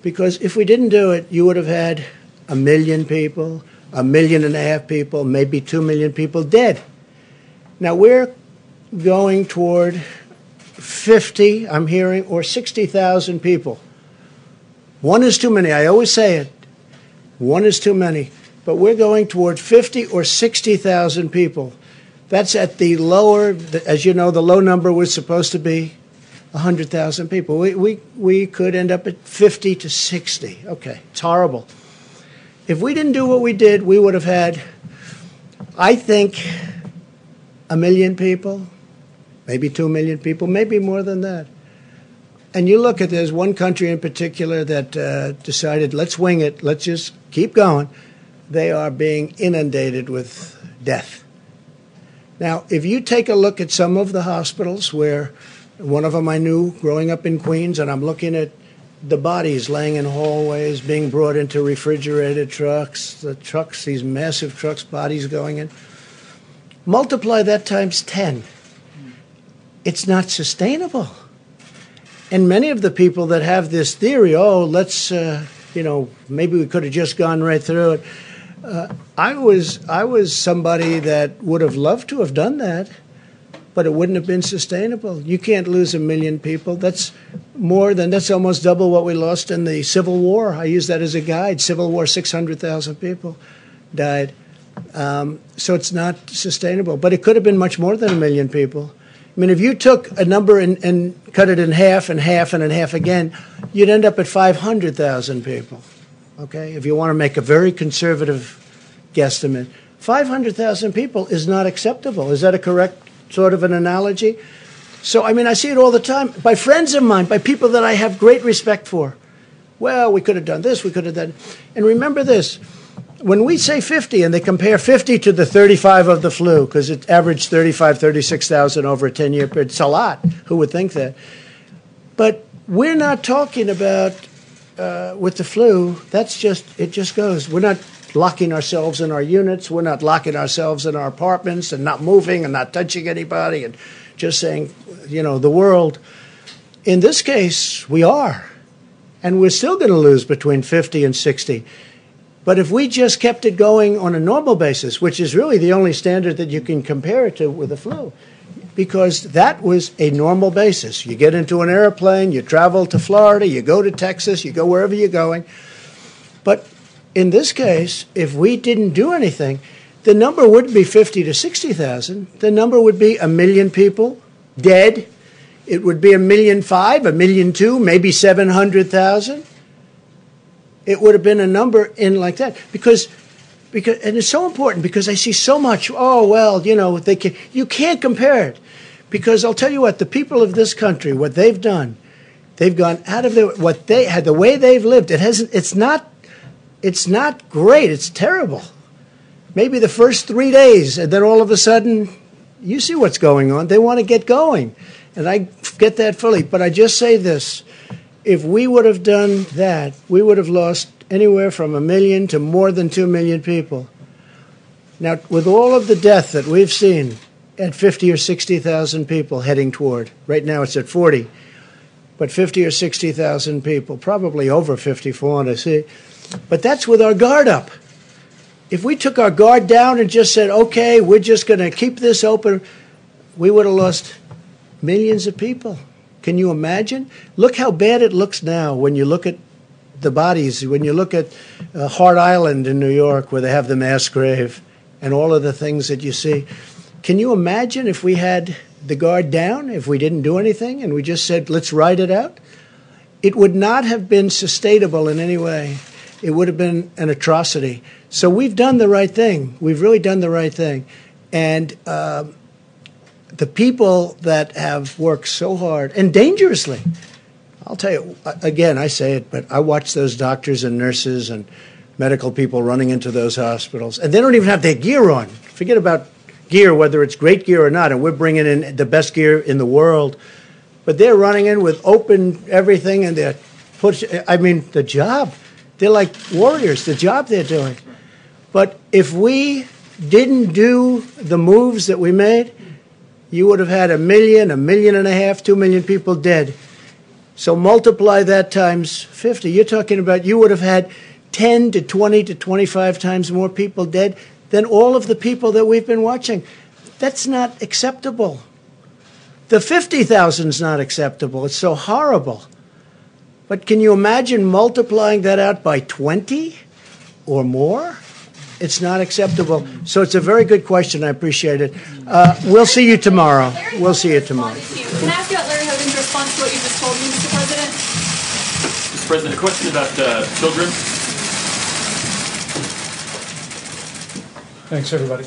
Because if we didn't do it, you would have had 1 million people, 1.5 million people, maybe 2 million people dead. Now we're going toward 50, I'm hearing, or 60,000 people. One is too many. I always say it. One is too many, but we're going toward 50 or 60,000 people. That's at the lower, as you know, the low number was supposed to be 100,000 people. We could end up at 50 to 60. Okay, it's horrible. If we didn't do what we did, we would have had, I think, 1 million people, maybe 2 million people, maybe more than that. And you look at there's one country in particular that decided, let's wing it, let's just keep going. They are being inundated with death. Now, if you take a look at some of the hospitals where one of them I knew growing up in Queens, and I'm looking at the bodies laying in hallways, being brought into refrigerated trucks, the trucks, these massive trucks, bodies going in. Multiply that times 10. It's not sustainable. And many of the people that have this theory, oh, let's, you know, maybe we could have just gone right through it. I was somebody that would have loved to have done that, but it wouldn't have been sustainable. You can't lose 1 million people. That's more than, that's almost double what we lost in the Civil War. I use that as a guide. Civil War, 600,000 people died. So it's not sustainable. But it could have been much more than 1 million people. I mean, if you took a number and cut it in half and half and in half again, you'd end up at 500,000 people, okay, if you want to make a very conservative guesstimate. 500,000 people is not acceptable. Is that a correct sort of an analogy? So, I mean, I see it all the time by friends of mine, by people that I have great respect for. Well, we could have done this, we could have done. And remember this. When we say 50 and they compare 50 to the 35 of the flu, because it averaged 35, 36,000 over a 10-year period, it's a lot. Who would think that? But we're not talking about, with the flu, that's just, it just goes. We're not locking ourselves in our units. We're not locking ourselves in our apartments and not moving and not touching anybody and just saying, you know, the world. In this case, we are. And we're still going to lose between 50 and 60. But if we just kept it going on a normal basis, which is really the only standard that you can compare it to with the flu, because that was a normal basis. You get into an airplane, you travel to Florida, you go to Texas, you go wherever you're going. But in this case, if we didn't do anything, the number wouldn't be 50 to 60,000. The number would be 1 million people dead. It would be 1.5 million, 1.2 million, maybe 700,000. It would have been a number in like that because and it's so important because I see so much. Oh well, you know they can. You can't compare it because I'll tell you what the people of this country, what they've done, they've gone out of their what they had, the way they've lived. It hasn't. It's not great. It's terrible. Maybe the first 3 days, and then all of a sudden, you see what's going on. They want to get going, and I get that fully. But I just say this. If we would have done that, we would have lost anywhere from 1 million to more than 2 million people. Now, with all of the death that we've seen at 50 or 60,000 people heading toward, right now it's at 40. but 50 or 60,000 people, probably over 54, I see. But that's with our guard up. If we took our guard down and just said, okay, we're just going to keep this open, we would have lost millions of people. Can you imagine? Look how bad it looks now when you look at the bodies, when you look at Hart Island in New York where they have the mass grave and all of the things that you see. Can you imagine if we had the guard down, if we didn't do anything and we just said, let's ride it out? It would not have been sustainable in any way. It would have been an atrocity. So we've done the right thing. We've really done the right thing. And the people that have worked so hard and dangerously, I'll tell you, again, I say it, but I watch those doctors and nurses and medical people running into those hospitals, and they don't even have their gear on. Forget about gear, whether it's great gear or not, and we're bringing in the best gear in the world. But they're running in with open everything, and they're pushing. I mean, the job. They're like warriors, the job they're doing. But if we didn't do the moves that we made, you would have had a million and a half, 2 million people dead. So multiply that times 50. You're talking about you would have had 10 to 20 to 25 times more people dead than all of the people that we've been watching. That's not acceptable. The 50,000 is not acceptable. It's so horrible. But can you imagine multiplying that out by 20 or more? It's not acceptable. So it's a very good question. I appreciate it. We'll see you tomorrow. We'll see you tomorrow. Can I ask about Larry Hogan's response to what you just told me, Mr. President? Mr. President, a question about children. Thanks, everybody.